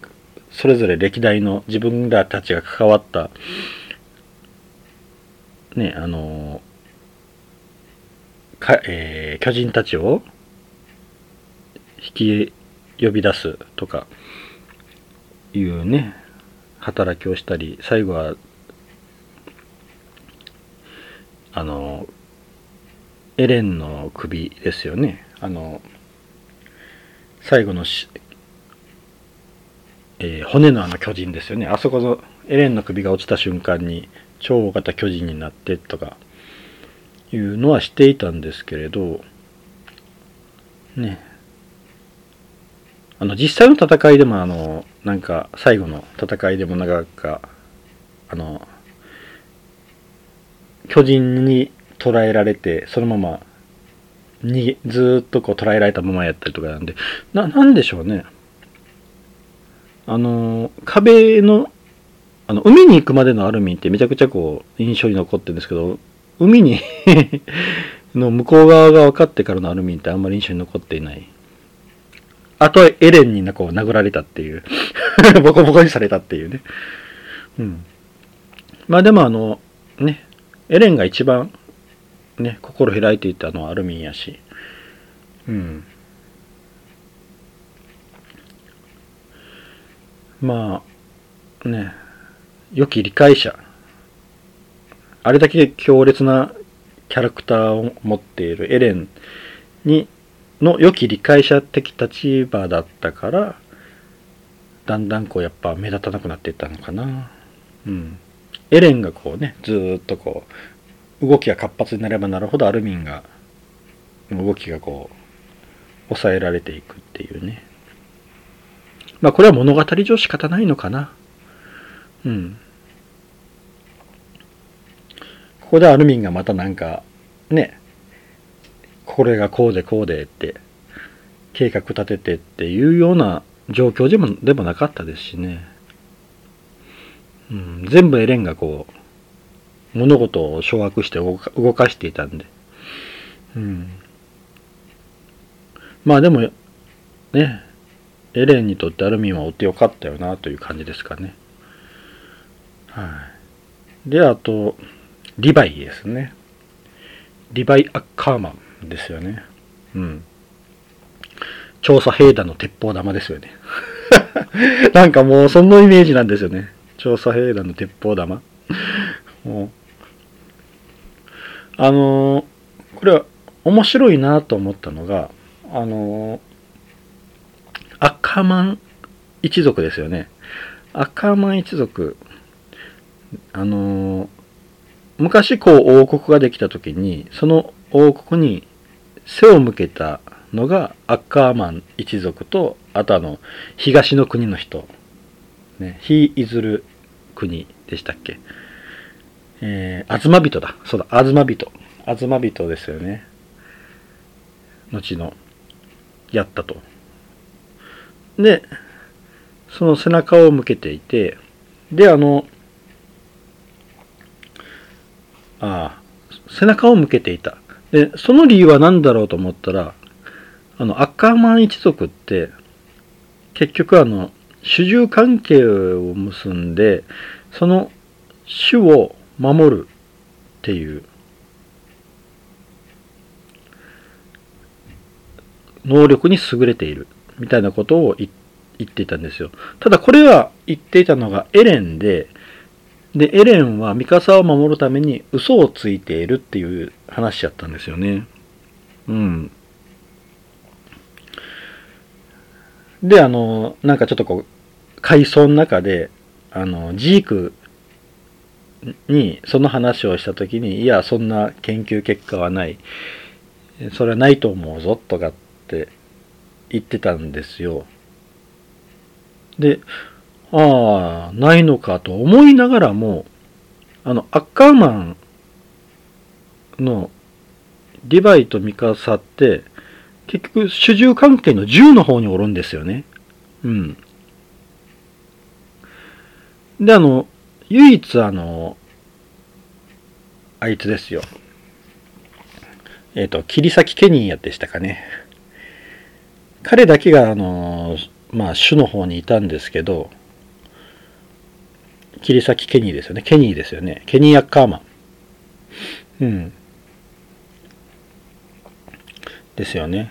それぞれ歴代の自分らたちが関わったね、あのか、えー、巨人たちを引き呼び出すとかいうね働きをしたり、最後はあのエレンの首ですよね。あの最後のし、えー、骨のあの巨人ですよね。あそこのエレンの首が落ちた瞬間に。超大型巨人になってとかいうのはしていたんですけれどね、あの実際の戦いでもあのなんか最後の戦いでもなんかあの巨人に捕らえられてそのままにずーっとこう捕らえられたままやったりとかなんでななんでしょうね、あの壁のあの海に行くまでのアルミンってめちゃくちゃこう印象に残ってるんですけど、海にの向こう側が分かってからのアルミンってあんまり印象に残っていない。あとエレンにこう殴られたっていうボコボコにされたっていうね。うん。まあでもあのねエレンが一番ね心開いていたのはアルミンやし、うん。まあね。良き理解者、あれだけ強烈なキャラクターを持っているエレンにの良き理解者的立場だったからだんだんこうやっぱ目立たなくなっていったのかな。うん。エレンがこうねずーっとこう動きが活発になればなるほどアルミンが動きがこう抑えられていくっていうね。まあこれは物語上仕方ないのかな。うん。ここでアルミンがまたなんかねこれがこうでこうでって計画立ててっていうような状況でも、でもなかったですしね、うん、全部エレンがこう物事を掌握して動か、動かしていたんで、うん、まあでもねエレンにとってアルミンは追ってよかったよなという感じですかね。はい。で、あと、リヴァイですね。リヴァイ・アッカーマンですよね。うん。調査兵団の鉄砲玉ですよね。なんかもうそのイメージなんですよね。調査兵団の鉄砲玉。もうあのー、これは面白いなと思ったのが、あのー、アッカーマン一族ですよね。アッカーマン一族、あのー、昔こう王国ができた時に、その王国に背を向けたのがアッカーマン一族と、あとあの東の国の人、ね、日出る国でしたっけ、えー、あずま人だ、そうだ、あずま人、あずま人ですよね、後のやったと。でその背中を向けていて、であのああ背中を向けていた。でその理由は何だろうと思ったら、あのアッカーマン一族って結局あの主従関係を結んで、その主を守るっていう能力に優れているみたいなことを言っていたんですよ。ただこれは言っていたのがエレンで、でエレンはミカサを守るために嘘をついているっていう話やったんですよね。うん。であのなんかちょっとこう回想の中であのジークにその話をしたときに、いやそんな研究結果はない、それはないと思うぞとかって言ってたんですよ。でああないのかと思いながらも、あのアッカーマンのリヴァイとミカサって結局、主従関係のじゅうの方におるんですよね。うん。で、あの、唯一、あの、あいつですよ。えっと、切り裂きケニーやってしたかね。彼だけが、あの、まあ、主の方にいたんですけど、切り裂きケニーですよね。ケニーですよね。ケニー・アッカーマン。うん。ですよね。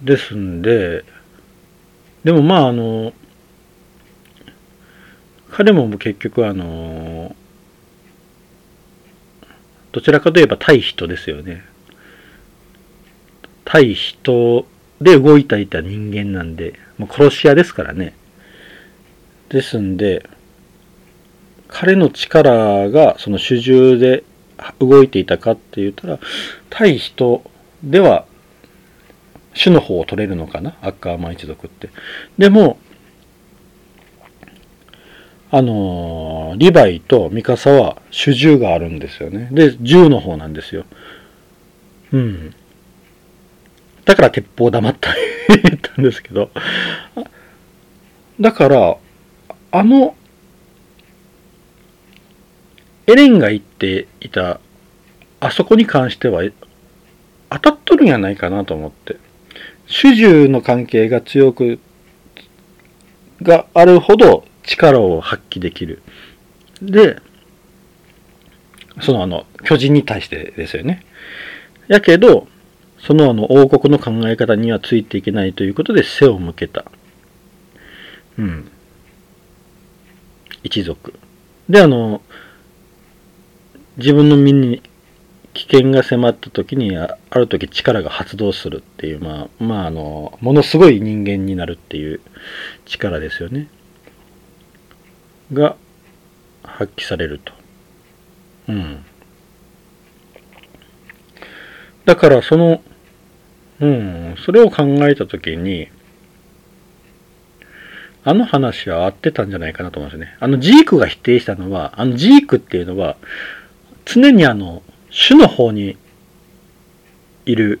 ですんで、でもまああの彼も結局あのどちらかといえば対人ですよね。対人で動いていた人間なんで、もう殺し屋ですからね。ですんで彼の力がその主従で動いていたかって言ったら、対人では主の方を取れるのかな、アッカーマン一族って。でもあのリヴァイとミカサは主従があるんですよね。で銃の方なんですよ。うん。だから鉄砲黙った言ったんですけど、だからあのエレンが言っていたあそこに関しては当たっとるんやないかなと思って、主従の関係が強くがあるほど力を発揮できる。でそのあの巨人に対してですよね。やけどそのあの王国の考え方にはついていけないということで背を向けた、うん、一族であの自分の身に危険が迫った時にある時力が発動するっていう、まあまああのものすごい人間になるっていう力ですよねが発揮されると。うん。だからそのうんそれを考えた時にあの話は合ってたんじゃないかなと思うんですね。あのジークが否定したのは、あのジークっていうのは常にあの主の方にいる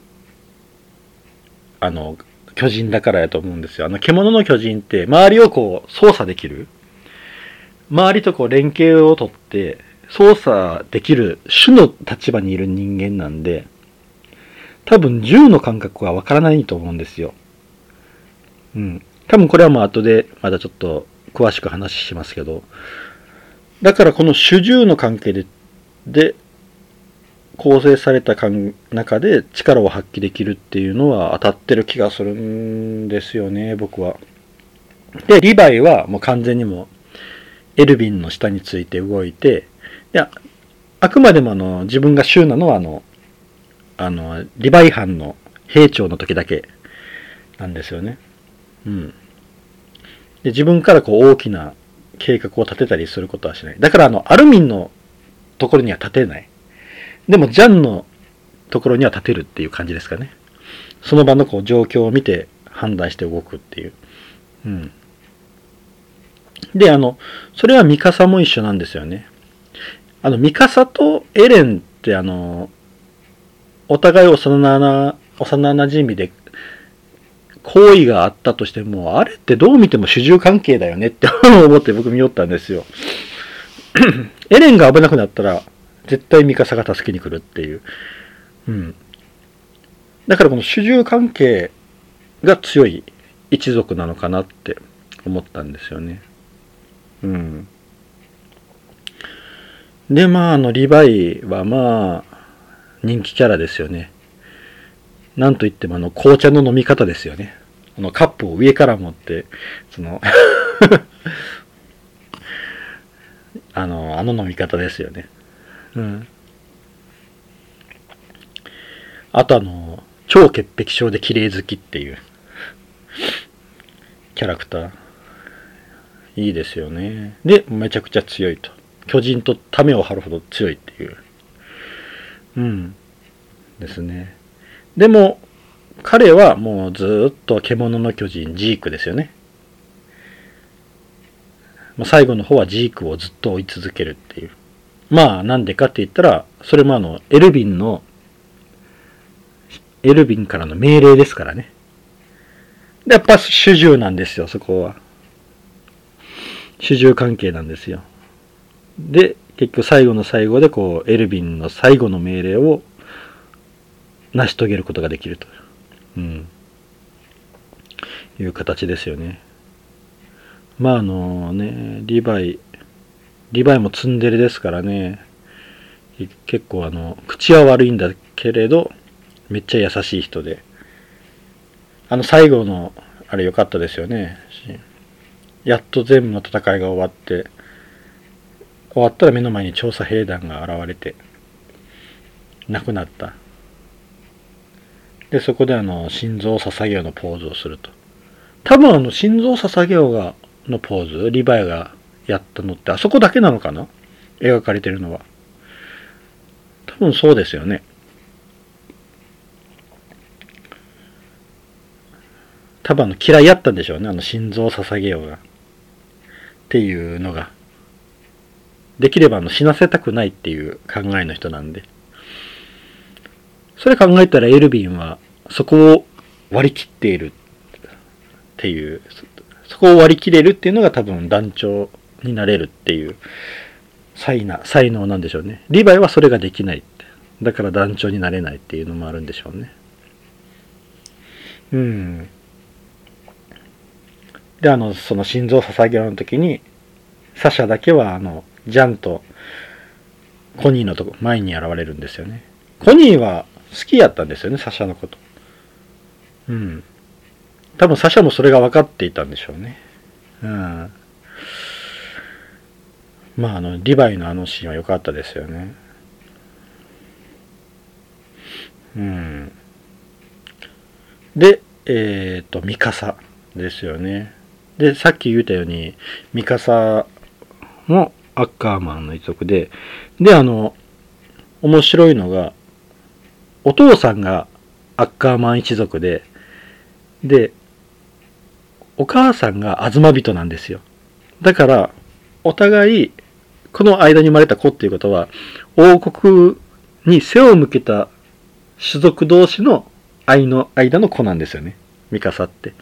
あの巨人だからやと思うんですよ。あの獣の巨人って周りをこう操作できる、周りとこう連携をとって操作できる主の立場にいる人間なんで、多分銃の感覚はわからないと思うんですよ。うん。多分これはもう後でまたちょっと詳しく話しますけど、だからこの主従の関係でで構成された中で力を発揮できるっていうのは当たってる気がするんですよね、僕は。で、リヴァイはもう完全にもエルヴィンの下について動いて、いや、あくまでもあの自分がシューなのはあの、あの、リヴァイ班の兵長の時だけなんですよね。うん。で、自分からこう大きな計画を立てたりすることはしない。だからあの、アルミンのところには立てない。でもジャンのところには立てるっていう感じですかね。その場のこう状況を見て判断して動くっていう。うん。で、あの、それはミカサも一緒なんですよね。あの、ミカサとエレンってあの、お互い幼な、幼なじみで、好意があったとしても、あれってどう見ても主従関係だよねって思って僕見よったんですよ。エレンが危なくなったら、絶対ミカサが助けに来るっていう。うん。だからこの主従関係が強い一族なのかなって思ったんですよね。うん。で、まあ、あの、リヴァイはまあ、人気キャラですよね。なんといってもあの、紅茶の飲み方ですよね。あの、カップを上から持って、その、あの、あの飲み方ですよね。うん。あとあの、超潔癖症で綺麗好きっていうキャラクター。いいですよね。で、めちゃくちゃ強いと。巨人とためを張るほど強いっていう。うん。ですね。でも、彼はもうずっと獣の巨人、ジークですよね。最後の方はジークをずっと追い続けるっていう。まあ、なんでかって言ったら、それもあの、エルヴィンの、エルヴィンからの命令ですからね。で、やっぱ主従なんですよ、そこは。主従関係なんですよ。で、結局最後の最後でこう、エルヴィンの最後の命令を、成し遂げることができると、うん、いう形ですよね。まああのね、リヴァイ、リヴァイもツンデレですからね、結構あの、口は悪いんだけれど、めっちゃ優しい人で、あの最後の、あれ良かったですよね。やっと全部の戦いが終わって、終わったら目の前に調査兵団が現れて、亡くなった。で、そこであの、心臓捧げようのポーズをすると。多分あの、心臓捧げようが、のポーズ、リヴァイがやったのって、あそこだけなのかな？描かれてるのは。多分そうですよね。多分あの、嫌いやったんでしょうね、あの、心臓捧げようが。っていうのが。できればあの、死なせたくないっていう考えの人なんで。それ考えたらエルヴィンはそこを割り切っているっていう、そこを割り切れるっていうのが多分団長になれるっていう才能、才能なんでしょうね。リヴァイはそれができない。だから団長になれないっていうのもあるんでしょうね。うん。で、あの、その心臓捧げの時に、サシャだけはあの、ジャンとコニーのとこ、前に現れるんですよね。コニーは、好きやったんですよね、サシャのこと。うん。多分サシャもそれが分かっていたんでしょうね。うん。まあ、あの、リヴァイのあのシーンは良かったですよね。うん。で、えっと、ミカサですよね。で、さっき言ったように、ミカサもアッカーマンの一族で、で、あの、面白いのが、お父さんがアッカーマン一族で、で、お母さんがアズマ人なんですよ。だから、お互い、この間に生まれた子っていうことは、王国に背を向けた種族同士の愛の間の子なんですよね。ミカサって。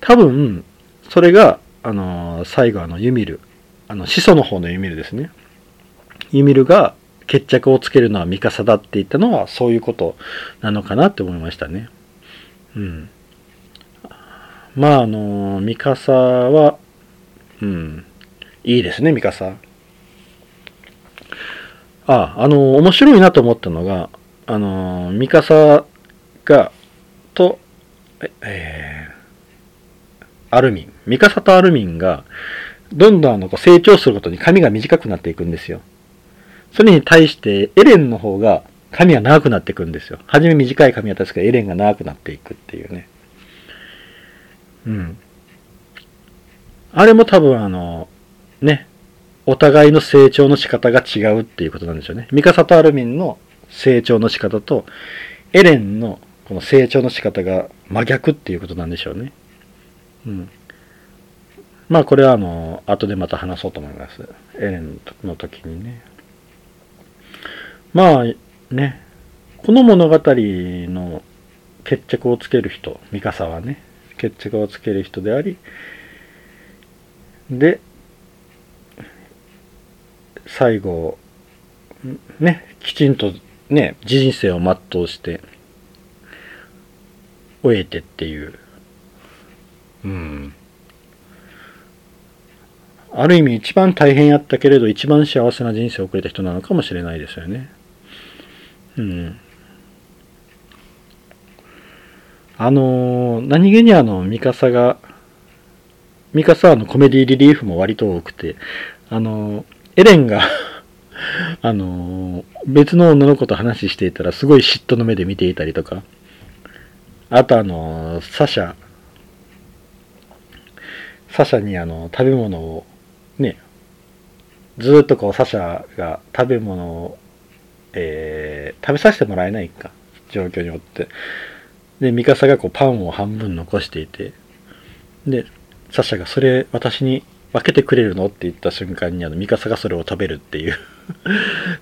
多分、それが、あの、最後あのユミル、あの、始祖の方のユミルですね。ユミルが、決着をつけるのはミカサだって言ったのはそういうことなのかなって思いましたね。うん。まああのミカサは、うん、いいですねミカサ。あ、あの面白いなと思ったのが、あのミカサがと、えー、アルミン、ミカサとアルミンがどんどんあのこう成長することに髪が短くなっていくんですよ。それに対してエレンの方が髪が長くなっていくんですよ。初め短い髪は確かエレンが長くなっていくっていうね。うん。あれも多分あのね、お互いの成長の仕方が違うっていうことなんでしょうね。ミカサとアルミンの成長の仕方とエレンのこの成長の仕方が真逆っていうことなんでしょうね。うん。まあこれはあの後でまた話そうと思います。エレンの時にね。まあね、この物語の決着をつける人、ミカサはね、決着をつける人であり、で、最後、ね、きちんとね、人生を全うして、終えてっていう、うん。ある意味一番大変やったけれど、一番幸せな人生を送れた人なのかもしれないですよね。うん。あのー、何気にあの、ミカサが、ミカサはあのコメディリリーフも割と多くて、あのー、エレンが、あのー、別の女の子と話していたら、すごい嫉妬の目で見ていたりとか、あとあのー、サシャ、サシャにあの、食べ物を、ね、ずっとこう、サシャが食べ物を、えー、食べさせてもらえないか、状況によって。で、ミカサがこうパンを半分残していて、で、サシャがそれ私に分けてくれるのって言った瞬間にあのミカサがそれを食べるっていう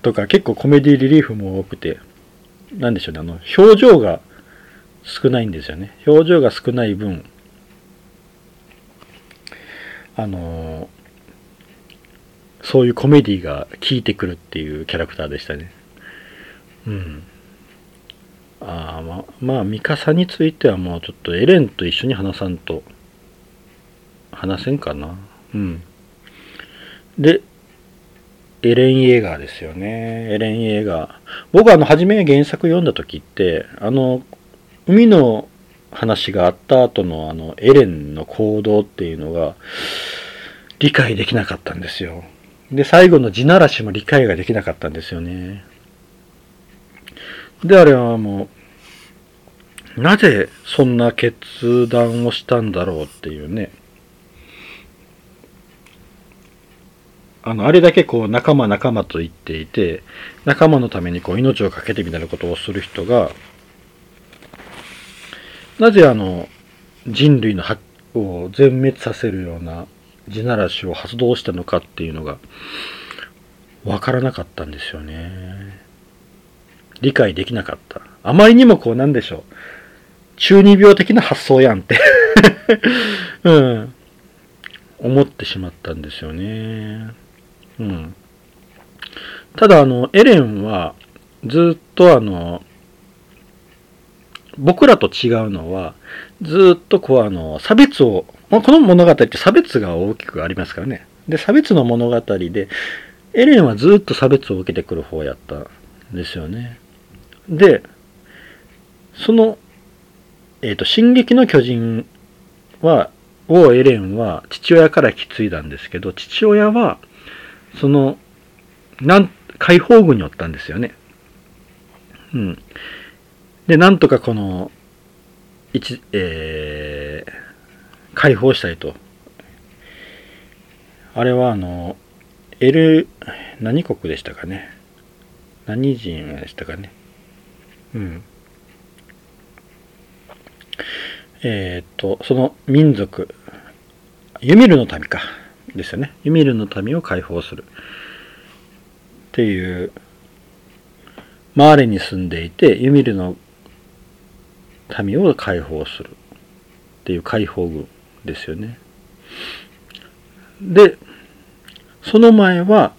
とか、結構コメディリリーフも多くて、なんでしょうね、あの、表情が少ないんですよね。表情が少ない分、あのー、そういうコメディが効いてくるっていうキャラクターでしたね。うん。あま、まあミカサについてはもうちょっとエレンと一緒に話さんと話せんかな。うん。で、エレン・イェーガーですよね。エレン・イェーガー。僕はあの初め原作読んだ時ってあの海の話があった後のあのエレンの行動っていうのが理解できなかったんですよ。で最後の地ならしも理解ができなかったんですよね。であれはもうなぜそんな決断をしたんだろうっていうね、あのあれだけこう仲間仲間と言っていて、仲間のためにこう命を懸けてみたいなことをする人がなぜあの人類の発を全滅させるような地ならしを発動したのかっていうのが分からなかったんですよね。理解できなかった。あまりにもこうなんでしょう。中二病的な発想やんって、うん、思ってしまったんですよね。うん。ただあのエレンはずっとあの僕らと違うのはずっとこうあの差別を、この物語って差別が大きくありますからね。で差別の物語でエレンはずっと差別を受けてくる方やったんですよね。で、その、えっと、進撃の巨人は、をエレンは父親から引き継いだんですけど、父親は、その、なん、解放軍におったんですよね。うん。で、なんとかこの、一、えー、解放したいと。あれはあの、エル、何国でしたかね。何人でしたかね。うん。えっと、その民族、ユミルの民か。ですよね。ユミルの民を解放する。っていう、マーレに住んでいて、ユミルの民を解放する。っていう解放軍ですよね。で、その前は、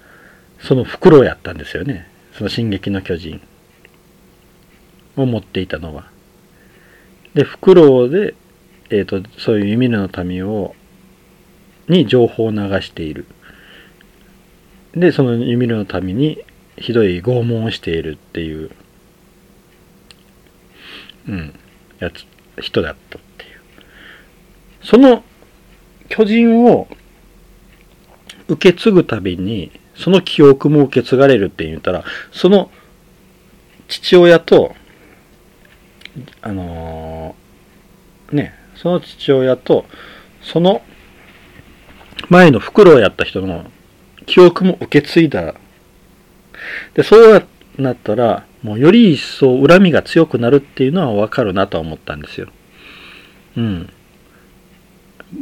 そのフクロウやったんですよね。その進撃の巨人を持っていたのは。で、フクロウで、えっと、そういうユミルの民を、に情報を流している。で、そのユミルの民にひどい拷問をしているっていう、うん、やつ、人だったっていう。その巨人を受け継ぐたびに、その記憶も受け継がれるって言ったら、その父親と、あのー、ね、その父親と、その前のフクロウをやった人の記憶も受け継いだ。で、そうなったら、もうより一層恨みが強くなるっていうのはわかるなとは思ったんですよ。うん。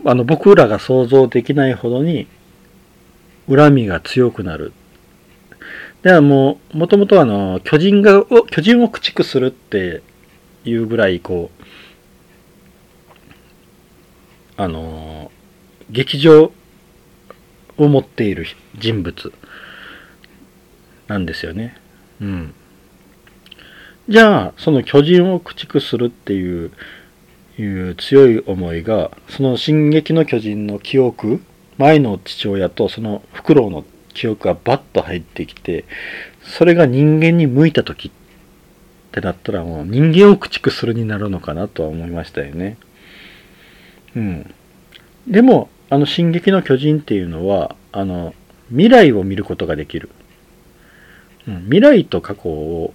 あの、僕らが想像できないほどに、恨みが強くなる。ではもう、もともとあの、巨人が、巨人を駆逐するっていうぐらい、こう、あの、劇場を持っている人物なんですよね。うん。じゃあ、その巨人を駆逐するっていう、いう強い思いが、その進撃の巨人の記憶、前の父親とそのフクロウの記憶がバッと入ってきて、それが人間に向いた時ってなったらもう人間を駆逐するになるのかなとは思いましたよね。うん。でも、あの進撃の巨人っていうのは、あの、未来を見ることができる。うん、未来と過去を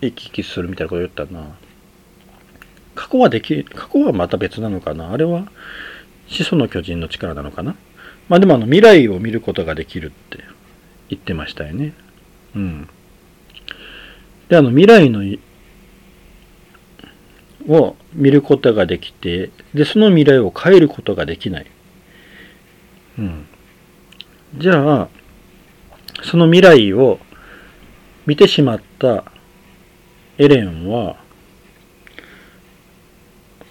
行き来するみたいなこと言ったな。過去はでき、過去はまた別なのかな。あれは、始祖の巨人の力なのかな。まあでもあの未来を見ることができるって言ってましたよね。うん。で、あの未来のを見ることができて、で、その未来を変えることができない。うん。じゃあ、その未来を見てしまったエレンは、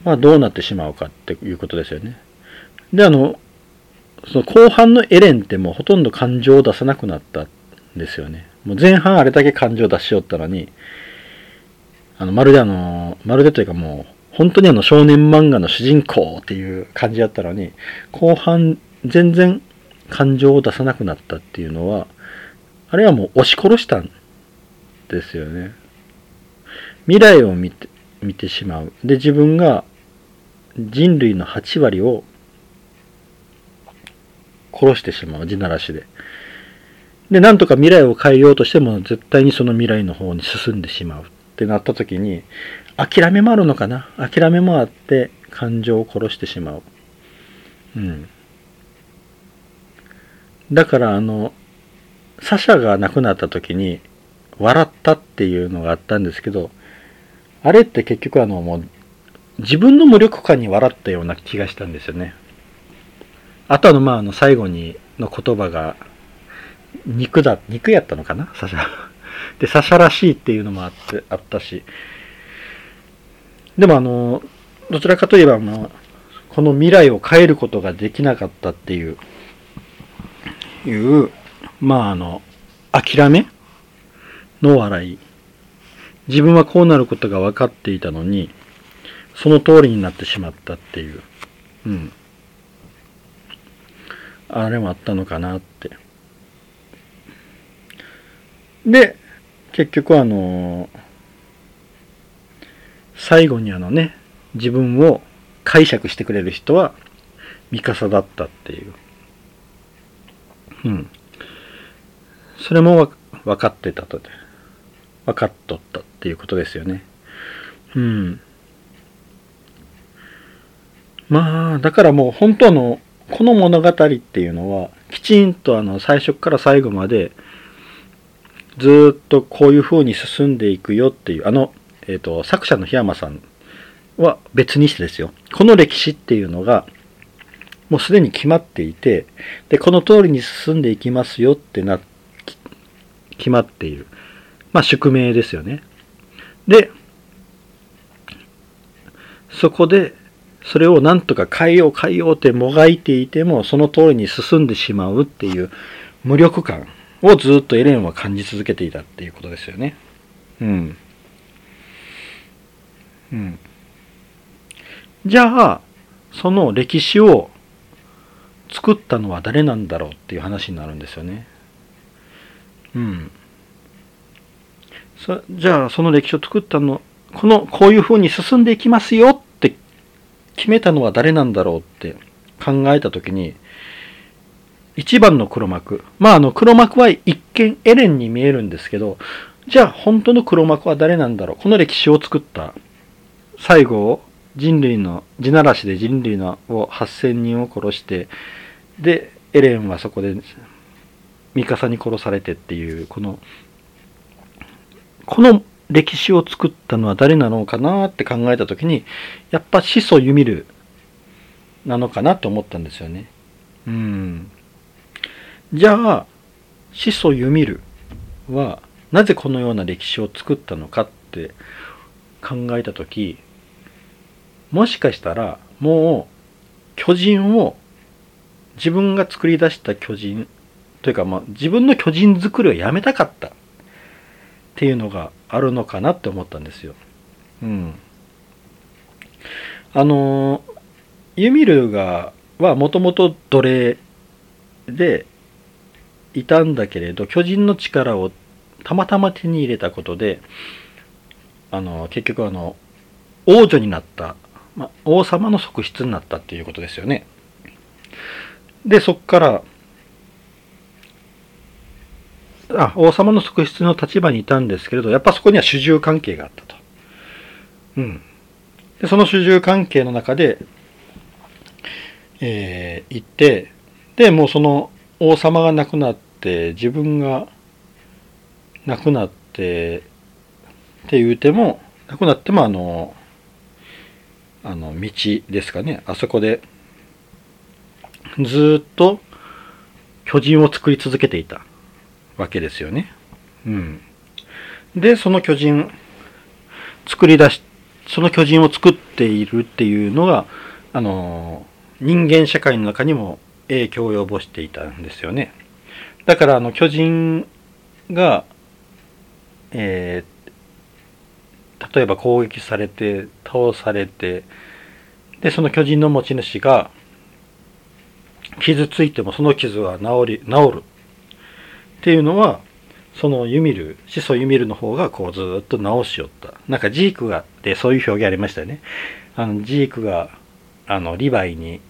まあどうなってしまうかっていうことですよね。で、あの、その後半のエレンってもうほとんど感情を出さなくなったんですよね。もう前半あれだけ感情を出しよったのに、あの、まるであの、まるでというかもう、本当にあの少年漫画の主人公っていう感じだったのに、後半全然感情を出さなくなったっていうのは、あれはもう押し殺したんですよね。未来を見て、見てしまう。で、自分が人類のはちわりを殺してしまう、地ならしで。で、なんとか未来を変えようとしても絶対にその未来の方に進んでしまうってなった時に、諦めもあるのかな。諦めもあって感情を殺してしまう。うん。だからあの、サシャが亡くなった時に笑ったっていうのがあったんですけど、あれって結局あのもう自分の無力感に笑ったような気がしたんですよね。あとあのまああの最後にの言葉が肉だ、肉やったのかなサシャ。で、サシャらしいっていうのもあって、あったし。でもあの、どちらかといえばもうこの未来を変えることができなかったっていう、いう、まああの、諦めの笑い。自分はこうなることが分かっていたのに、その通りになってしまったっていう、うん、あれもあったのかなって。で、結局あの最後にあのね、自分を解釈してくれる人はミカサだったっていう、うん、それもわ分かってたとで。分かっとったっていうことですよね。うん。まあだからもう本当のこの物語っていうのはきちんとあの最初から最後までずっとこういう風に進んでいくよっていうあのえっと作者の檜山さんは別にしてですよ。この歴史っていうのがもうすでに決まっていて、でこの通りに進んでいきますよってな決まっている。まあ宿命ですよね。で、そこでそれをなんとか変えよう変えようってもがいていてもその通りに進んでしまうっていう無力感をずっとエレンは感じ続けていたっていうことですよね。うん。うん。じゃあ、その歴史を作ったのは誰なんだろうっていう話になるんですよね。うん、そじゃあその歴史を作ったのこのこういうふうに進んでいきますよって決めたのは誰なんだろうって考えたときに、一番の黒幕、まああの黒幕は一見エレンに見えるんですけど、じゃあ本当の黒幕は誰なんだろう、この歴史を作った最後を人類の地ならしで人類のをはっせんにんを殺して、でエレンはそこでミカサに殺されてっていう、このこの歴史を作ったのは誰なのかなって考えたときに、やっぱ始祖ユミルなのかなと思ったんですよね。うん。じゃあ始祖ユミルはなぜこのような歴史を作ったのかって考えたとき、もしかしたらもう巨人を自分が作り出した巨人というか、まあ自分の巨人作りをやめたかったっていうのがあるのかなって思ったんですよ。うん。あのユミルがはもともと奴隷でいたんだけれど、巨人の力をたまたま手に入れたことで、あの結局あの王女になった、まあ、王様の側室になったっていうことですよね。でそこからあ王様の側室の立場にいたんですけれど、やっぱそこには主従関係があったと。うん。でその主従関係の中で、えー、いて、でもうその王様が亡くなって自分が亡くなってって言うても、亡くなってもあのあの道ですかね、あそこでずっと巨人を作り続けていたわけですよね。うん。でその巨人作り出しその巨人を作っているっていうのがあの人間社会の中にも影響を及ぼしていたんですよね。だからあの巨人が、えー、例えば攻撃されて倒されて、でその巨人の持ち主が傷ついてもその傷は治り治るっていうのは、そのユミル始祖ユミルの方がこうずーっと治しよった。なんかジークがでそういう表現ありましたよね。あのジークがあのリヴァイに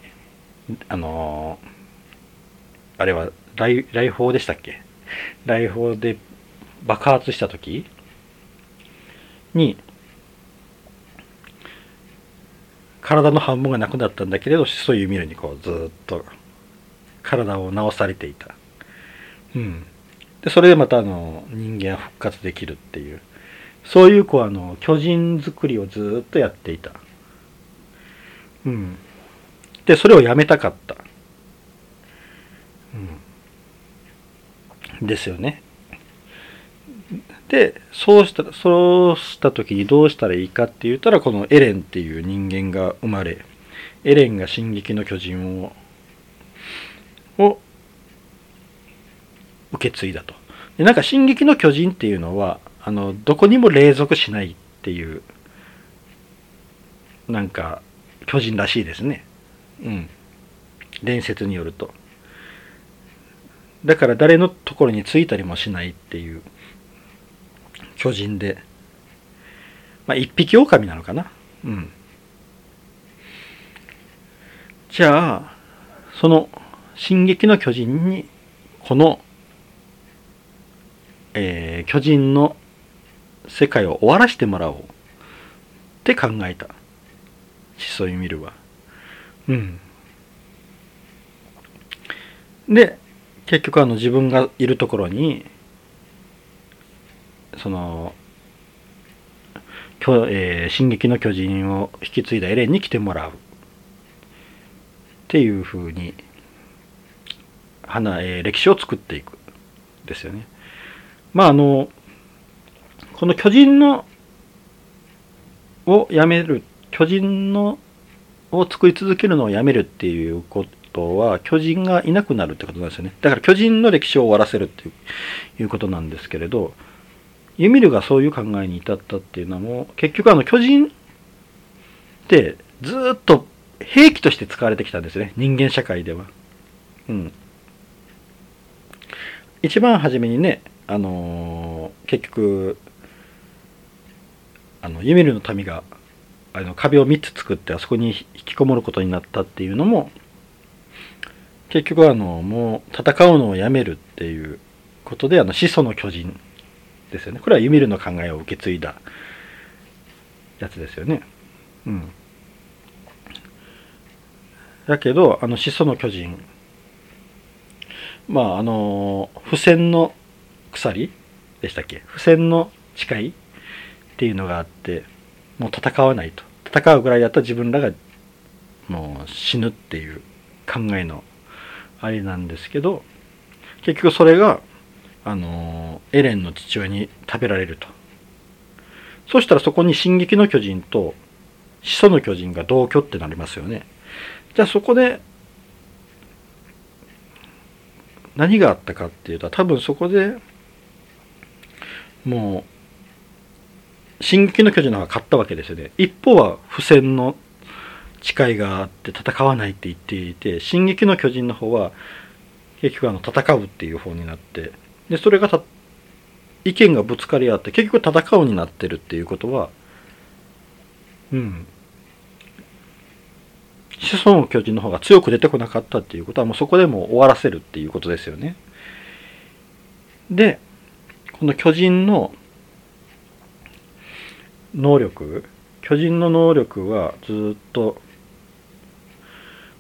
あのー、あれは来来訪でしたっけ、来訪で爆発した時に体の半分がなくなったんだけれど、そういうミルにこうずーっと体を治されていた。うん。でそれでまたあの人間は復活できるっていう、そういうこうあの巨人作りをずっとやっていた。うん。でそれをやめたかった。うん。ですよね。でそうしたらそうした時にどうしたらいいかって言ったら、このエレンっていう人間が生まれ、エレンが進撃の巨人をを受け継いだと。でなんか進撃の巨人っていうのはあのどこにも隷属しないっていうなんか巨人らしいですね。うん。伝説によると。だから誰のところについたりもしないっていう巨人で、まあ一匹狼なのかな。うん。じゃあその進撃の巨人にこのえー、巨人の世界を終わらせてもらおうって考えた始祖ユミルは。うん。で結局あの自分がいるところにその、えー、進撃の巨人を引き継いだエレンに来てもらうっていうふうに、花、えー、歴史を作っていくですよね。まああのこの巨人のをやめる巨人のを作り続けるのをやめるっていうことは巨人がいなくなるってことなんですよね。だから巨人の歴史を終わらせるっていうことなんですけれど、ユミルがそういう考えに至ったっていうのはもう結局あの巨人ってずっと兵器として使われてきたんですね、人間社会では。うん。一番初めにねあのー、結局あのユミルの民があの壁をみっつ作ってあそこに引きこもることになったっていうのも結局あのもう戦うのをやめるっていうことであの始祖の巨人ですよね。これはユミルの考えを受け継いだやつですよね。うん。だけどあの始祖の巨人まああの付箋の鎖でしたっけ、付箋の誓いっていうのがあってもう戦わないと、戦うぐらいだったら自分らがもう死ぬっていう考えのあれなんですけど、結局それがあのエレンの父親に食べられると。そしたらそこに進撃の巨人と始祖の巨人が同居ってなりますよね。じゃあそこで何があったかっていうと、多分そこでもう進撃の巨人の方が勝ったわけですよね。一方は不戦の誓いがあって戦わないって言っていて、進撃の巨人の方は結局あの戦うっていう方になって、でそれがた意見がぶつかり合って結局戦うになってるっていうことは、うん、始祖の巨人の方が強く出てこなかったっていうことはもうそこでもう終わらせるっていうことですよね。でこの巨人の能力巨人の能力はずっと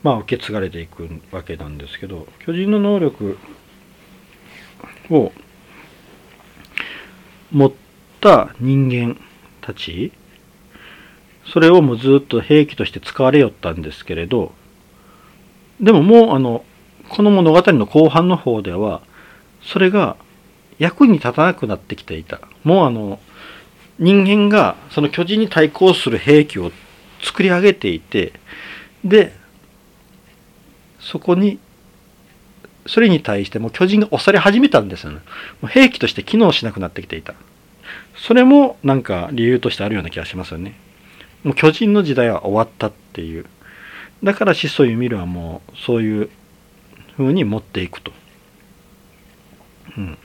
まあ受け継がれていくわけなんですけど、巨人の能力を持った人間たち、それをもうずっと兵器として使われよったんですけれど、でももうあのこの物語の後半の方ではそれが役に立たなくなってきていた。もうあの人間がその巨人に対抗する兵器を作り上げていて、でそこにそれに対してもう巨人が押され始めたんですよね。もう兵器として機能しなくなってきていた。それもなんか理由としてあるような気がしますよね。もう巨人の時代は終わったっていう。だから始祖ユミルはもうそういう風に持っていくと。うん。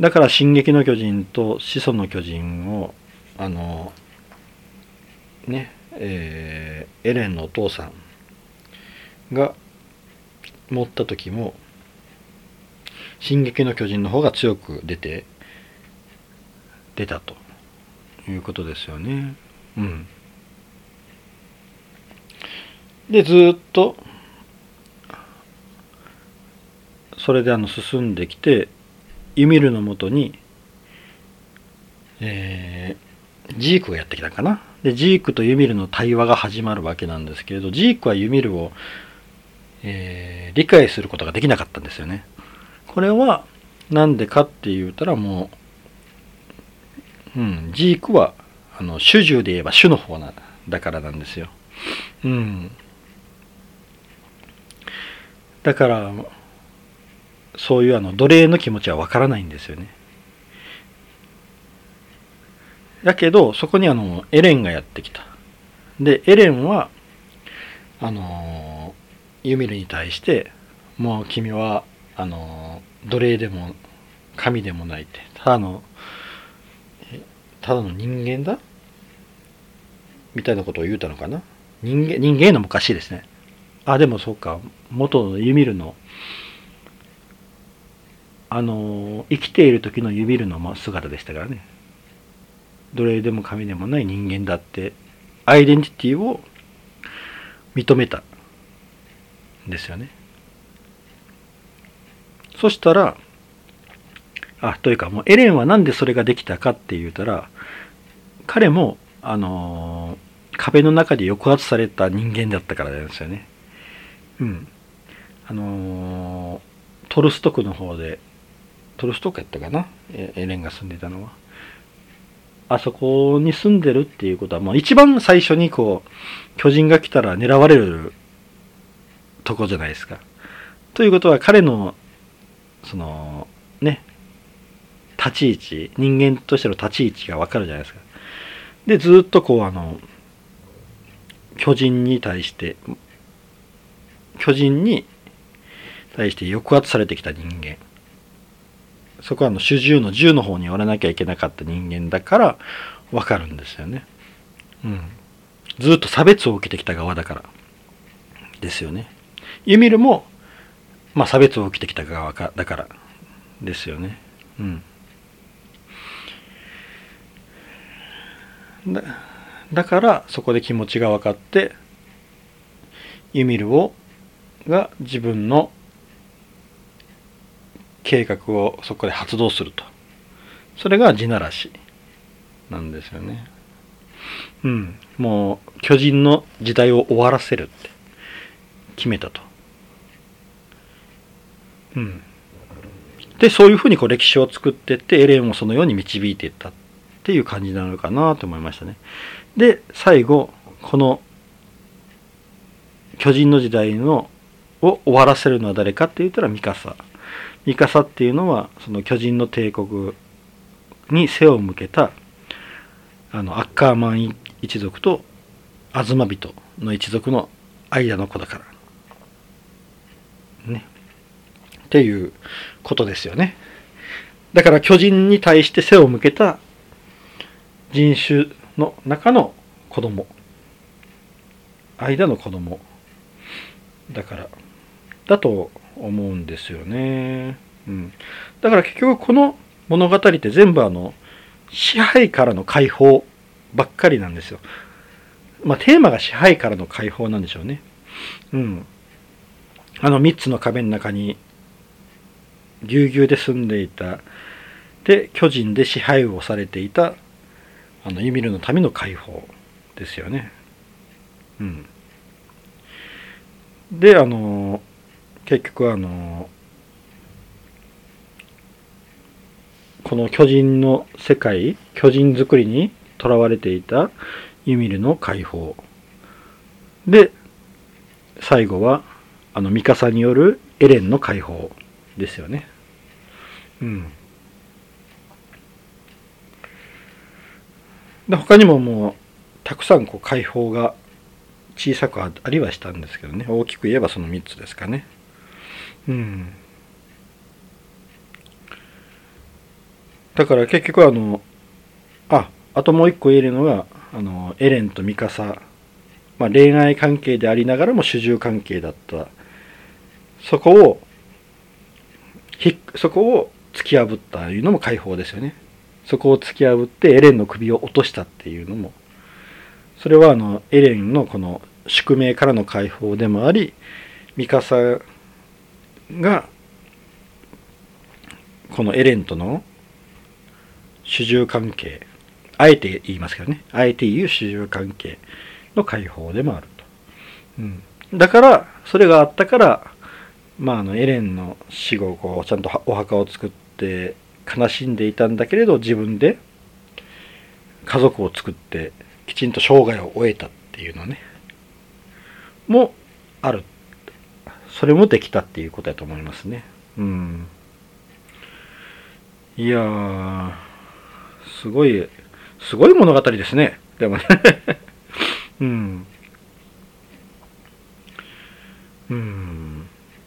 だから進撃の巨人と始祖の巨人をあのね、えー、エレンのお父さんが持った時も進撃の巨人の方が強く出て出たということですよね。うん。でずっとそれであの進んできて。ユミルのもとに、えー、ジークがやってきたかな。でジークとユミルの対話が始まるわけなんですけれど、ジークはユミルを、えー、理解することができなかったんですよね。これはなんでかって言ったらもう、うん、ジークはあの主従で言えば主の方なだからなんですよ。うん。だからそういうあの奴隷の気持ちはわからないんですよね。だけどそこにあのエレンがやってきた。でエレンはあのユミルに対してもう君はあの奴隷でも神でもないって、ただのただの人間だみたいなことを言うたのかな。人間人間の昔ですね。あでもそうか、元のユミルのあの生きている時のユミルの姿でしたからね。奴隷でも神でもない人間だってアイデンティティを認めたんですよね。そしたらあというかもうエレンはなんでそれができたかって言うたら、彼もあの壁の中で抑圧された人間だったからなんですよね。うん。あのトルストクの方で。トルストクやったかな、エレンが住んでたのは。あそこに住んでるっていうことは、もう一番最初にこう、巨人が来たら狙われるとこじゃないですか。ということは彼の、その、ね、立ち位置、人間としての立ち位置がわかるじゃないですか。で、ずっとこう、あの、巨人に対して、巨人に対して抑圧されてきた人間。そこはあの主従の従の方におらなきゃいけなかった人間だから分かるんですよね。うん、ずっと差別を受けてきた側だからですよね。ユミルも、まあ、差別を受けてきた側かだからですよね。うん、だ, だからそこで気持ちが分かってユミルをが自分の計画をそこで発動すると、それが地ならしなんですよね。うん、もう巨人の時代を終わらせるって決めたと。うん、でそういうふうにこう歴史を作ってってエレンをそのように導いていったっていう感じなのかなと思いましたね。で最後この巨人の時代のを終わらせるのは誰かって言ったらミカサ。ミカサっていうのはその巨人の帝国に背を向けたあのアッカーマン一族とアズマビトの一族の間の子だからねっていうことですよね。だから巨人に対して背を向けた人種の中の子供、間の子供だからだと思うんですよね。うん、だから結局この物語って全部あの支配からの解放ばっかりなんですよ。まあテーマが支配からの解放なんでしょうね。うん、あのみっつの壁の中にぎゅうぎゅうで住んでいたで巨人で支配をされていたあのユミルのための解放ですよね。うん、であの結局あのこの巨人の世界、巨人作りにとらわれていたユミルの解放で最後はあのミカサによるエレンの解放ですよね。うん、で他にももうたくさんこう解放が小さくありはしたんですけどね、大きく言えばそのみっつですかね。うん、だから結局あのああともう一個言えるのがあのエレンとミカサ、まあ、恋愛関係でありながらも主従関係だった、そこをひそこを突き破ったというのも解放ですよね。そこを突き破ってエレンの首を落としたっていうのも、それはあのエレンのこの宿命からの解放でもあり、ミカサがこのエレンとの主従関係、あえて言いますけどね、あえて言う主従関係の解放でもあると。うん、だからそれがあったから、まあ、あのエレンの死後こうちゃんとお墓を作って悲しんでいたんだけれど、自分で家族を作ってきちんと生涯を終えたっていうのねもある、それもできたっていうことだと思いますね。うん、いやーすごいすごい物語ですねでもね、うんうん、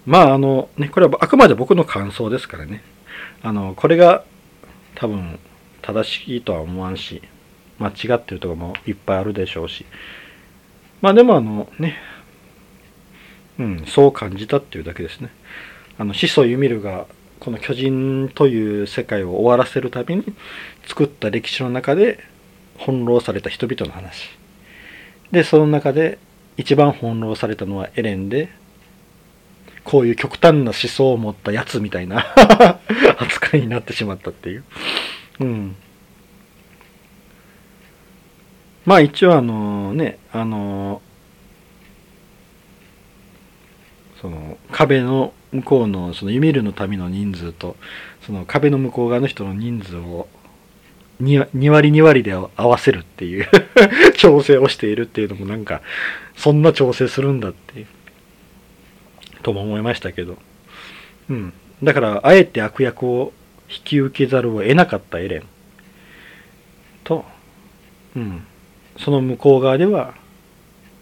まああのねこれはあくまで僕の感想ですからね、あのこれが多分正しいとは思わんし間違ってるとこもいっぱいあるでしょうし、まあでもあのね、うん、そう感じたっていうだけですね。あの始祖ユミルがこの巨人という世界を終わらせるために作った歴史の中で翻弄された人々の話で、その中で一番翻弄されたのはエレンで、こういう極端な思想を持ったやつみたいな扱いになってしまったっていう、うん、まあ一応あのねあのその壁の向こうのそのユミルの民の人数とその壁の向こう側の人の人数をにわりにわりで合わせるっていう調整をしているっていうのもなんかそんな調整するんだっていうとも思いましたけど、うん、だからあえて悪役を引き受けざるを得なかったエレンと、うん、その向こう側では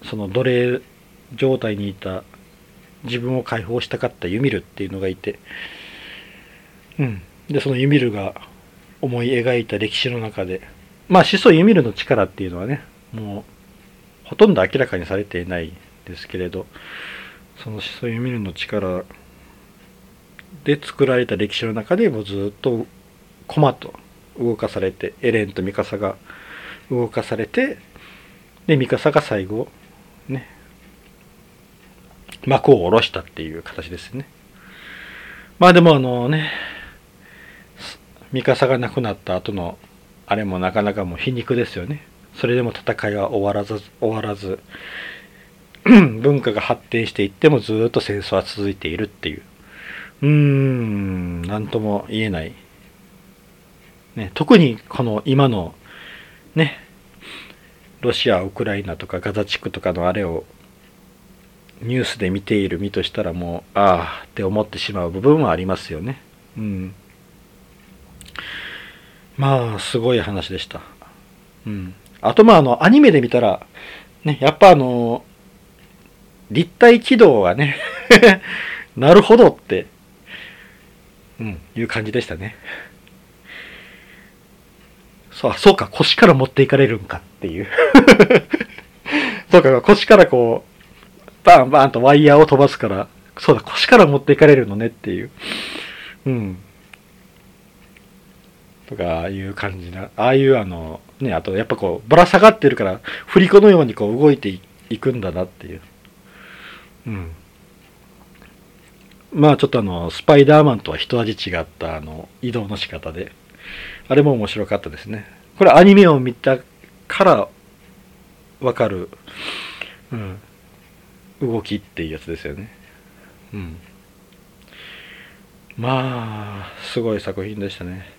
その奴隷状態にいた自分を解放したかったユミルっていうのがいて、うん、でそのユミルが思い描いた歴史の中で、まあ始祖ユミルの力っていうのはね、もうほとんど明らかにされていないですけれど、その始祖ユミルの力で作られた歴史の中でもうずっとコマと動かされて、エレンとミカサが動かされて、でミカサが最後ね幕を下ろしたっていう形ですね。まあでもあのね、ミカサが亡くなった後のあれもなかなかもう皮肉ですよね。それでも戦いは終わらず終わらず文化が発展していってもずっと戦争は続いているっていう、うーんなんとも言えないね。特にこの今のねロシアウクライナとかガザ地区とかのあれをニュースで見ている身としたら、もうああって思ってしまう部分はありますよね。うんまあすごい話でした。うん。あとまああのアニメで見たらね、やっぱあの立体軌道がねなるほどって、うん、いう感じでしたね。そうそうか、腰から持っていかれるんかっていうそうか、腰からこうバンバンとワイヤーを飛ばすから、そうだ腰から持っていかれるのねっていう、うん。とかいう感じな、ああいうあのね、あとやっぱこうぶら下がってるから振り子のようにこう動いて い, いくんだなっていう、うん、まあちょっとあのスパイダーマンとは一味違ったあの移動の仕方で、あれも面白かったですね。これアニメを見たからわかる、うん、動きっていうやつですよね。うん、まあすごい作品でしたね。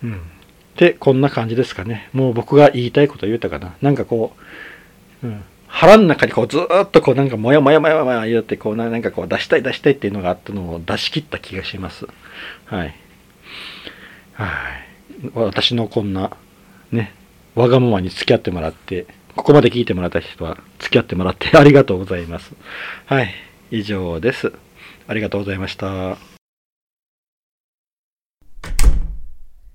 うん、ってこんな感じですかね。もう僕が言いたいこと言えたかな。なんかこう、うん、腹の中にこうずーっとこうなんかもやもやもやもや言ってこうなんかこう出したい出したいっていうのがあったのを出し切った気がします。はいはい。私のこんなねわがままに付き合ってもらって、ここまで聞いてもらった人は付き合ってもらってありがとうございます。はい、以上です。ありがとうございました。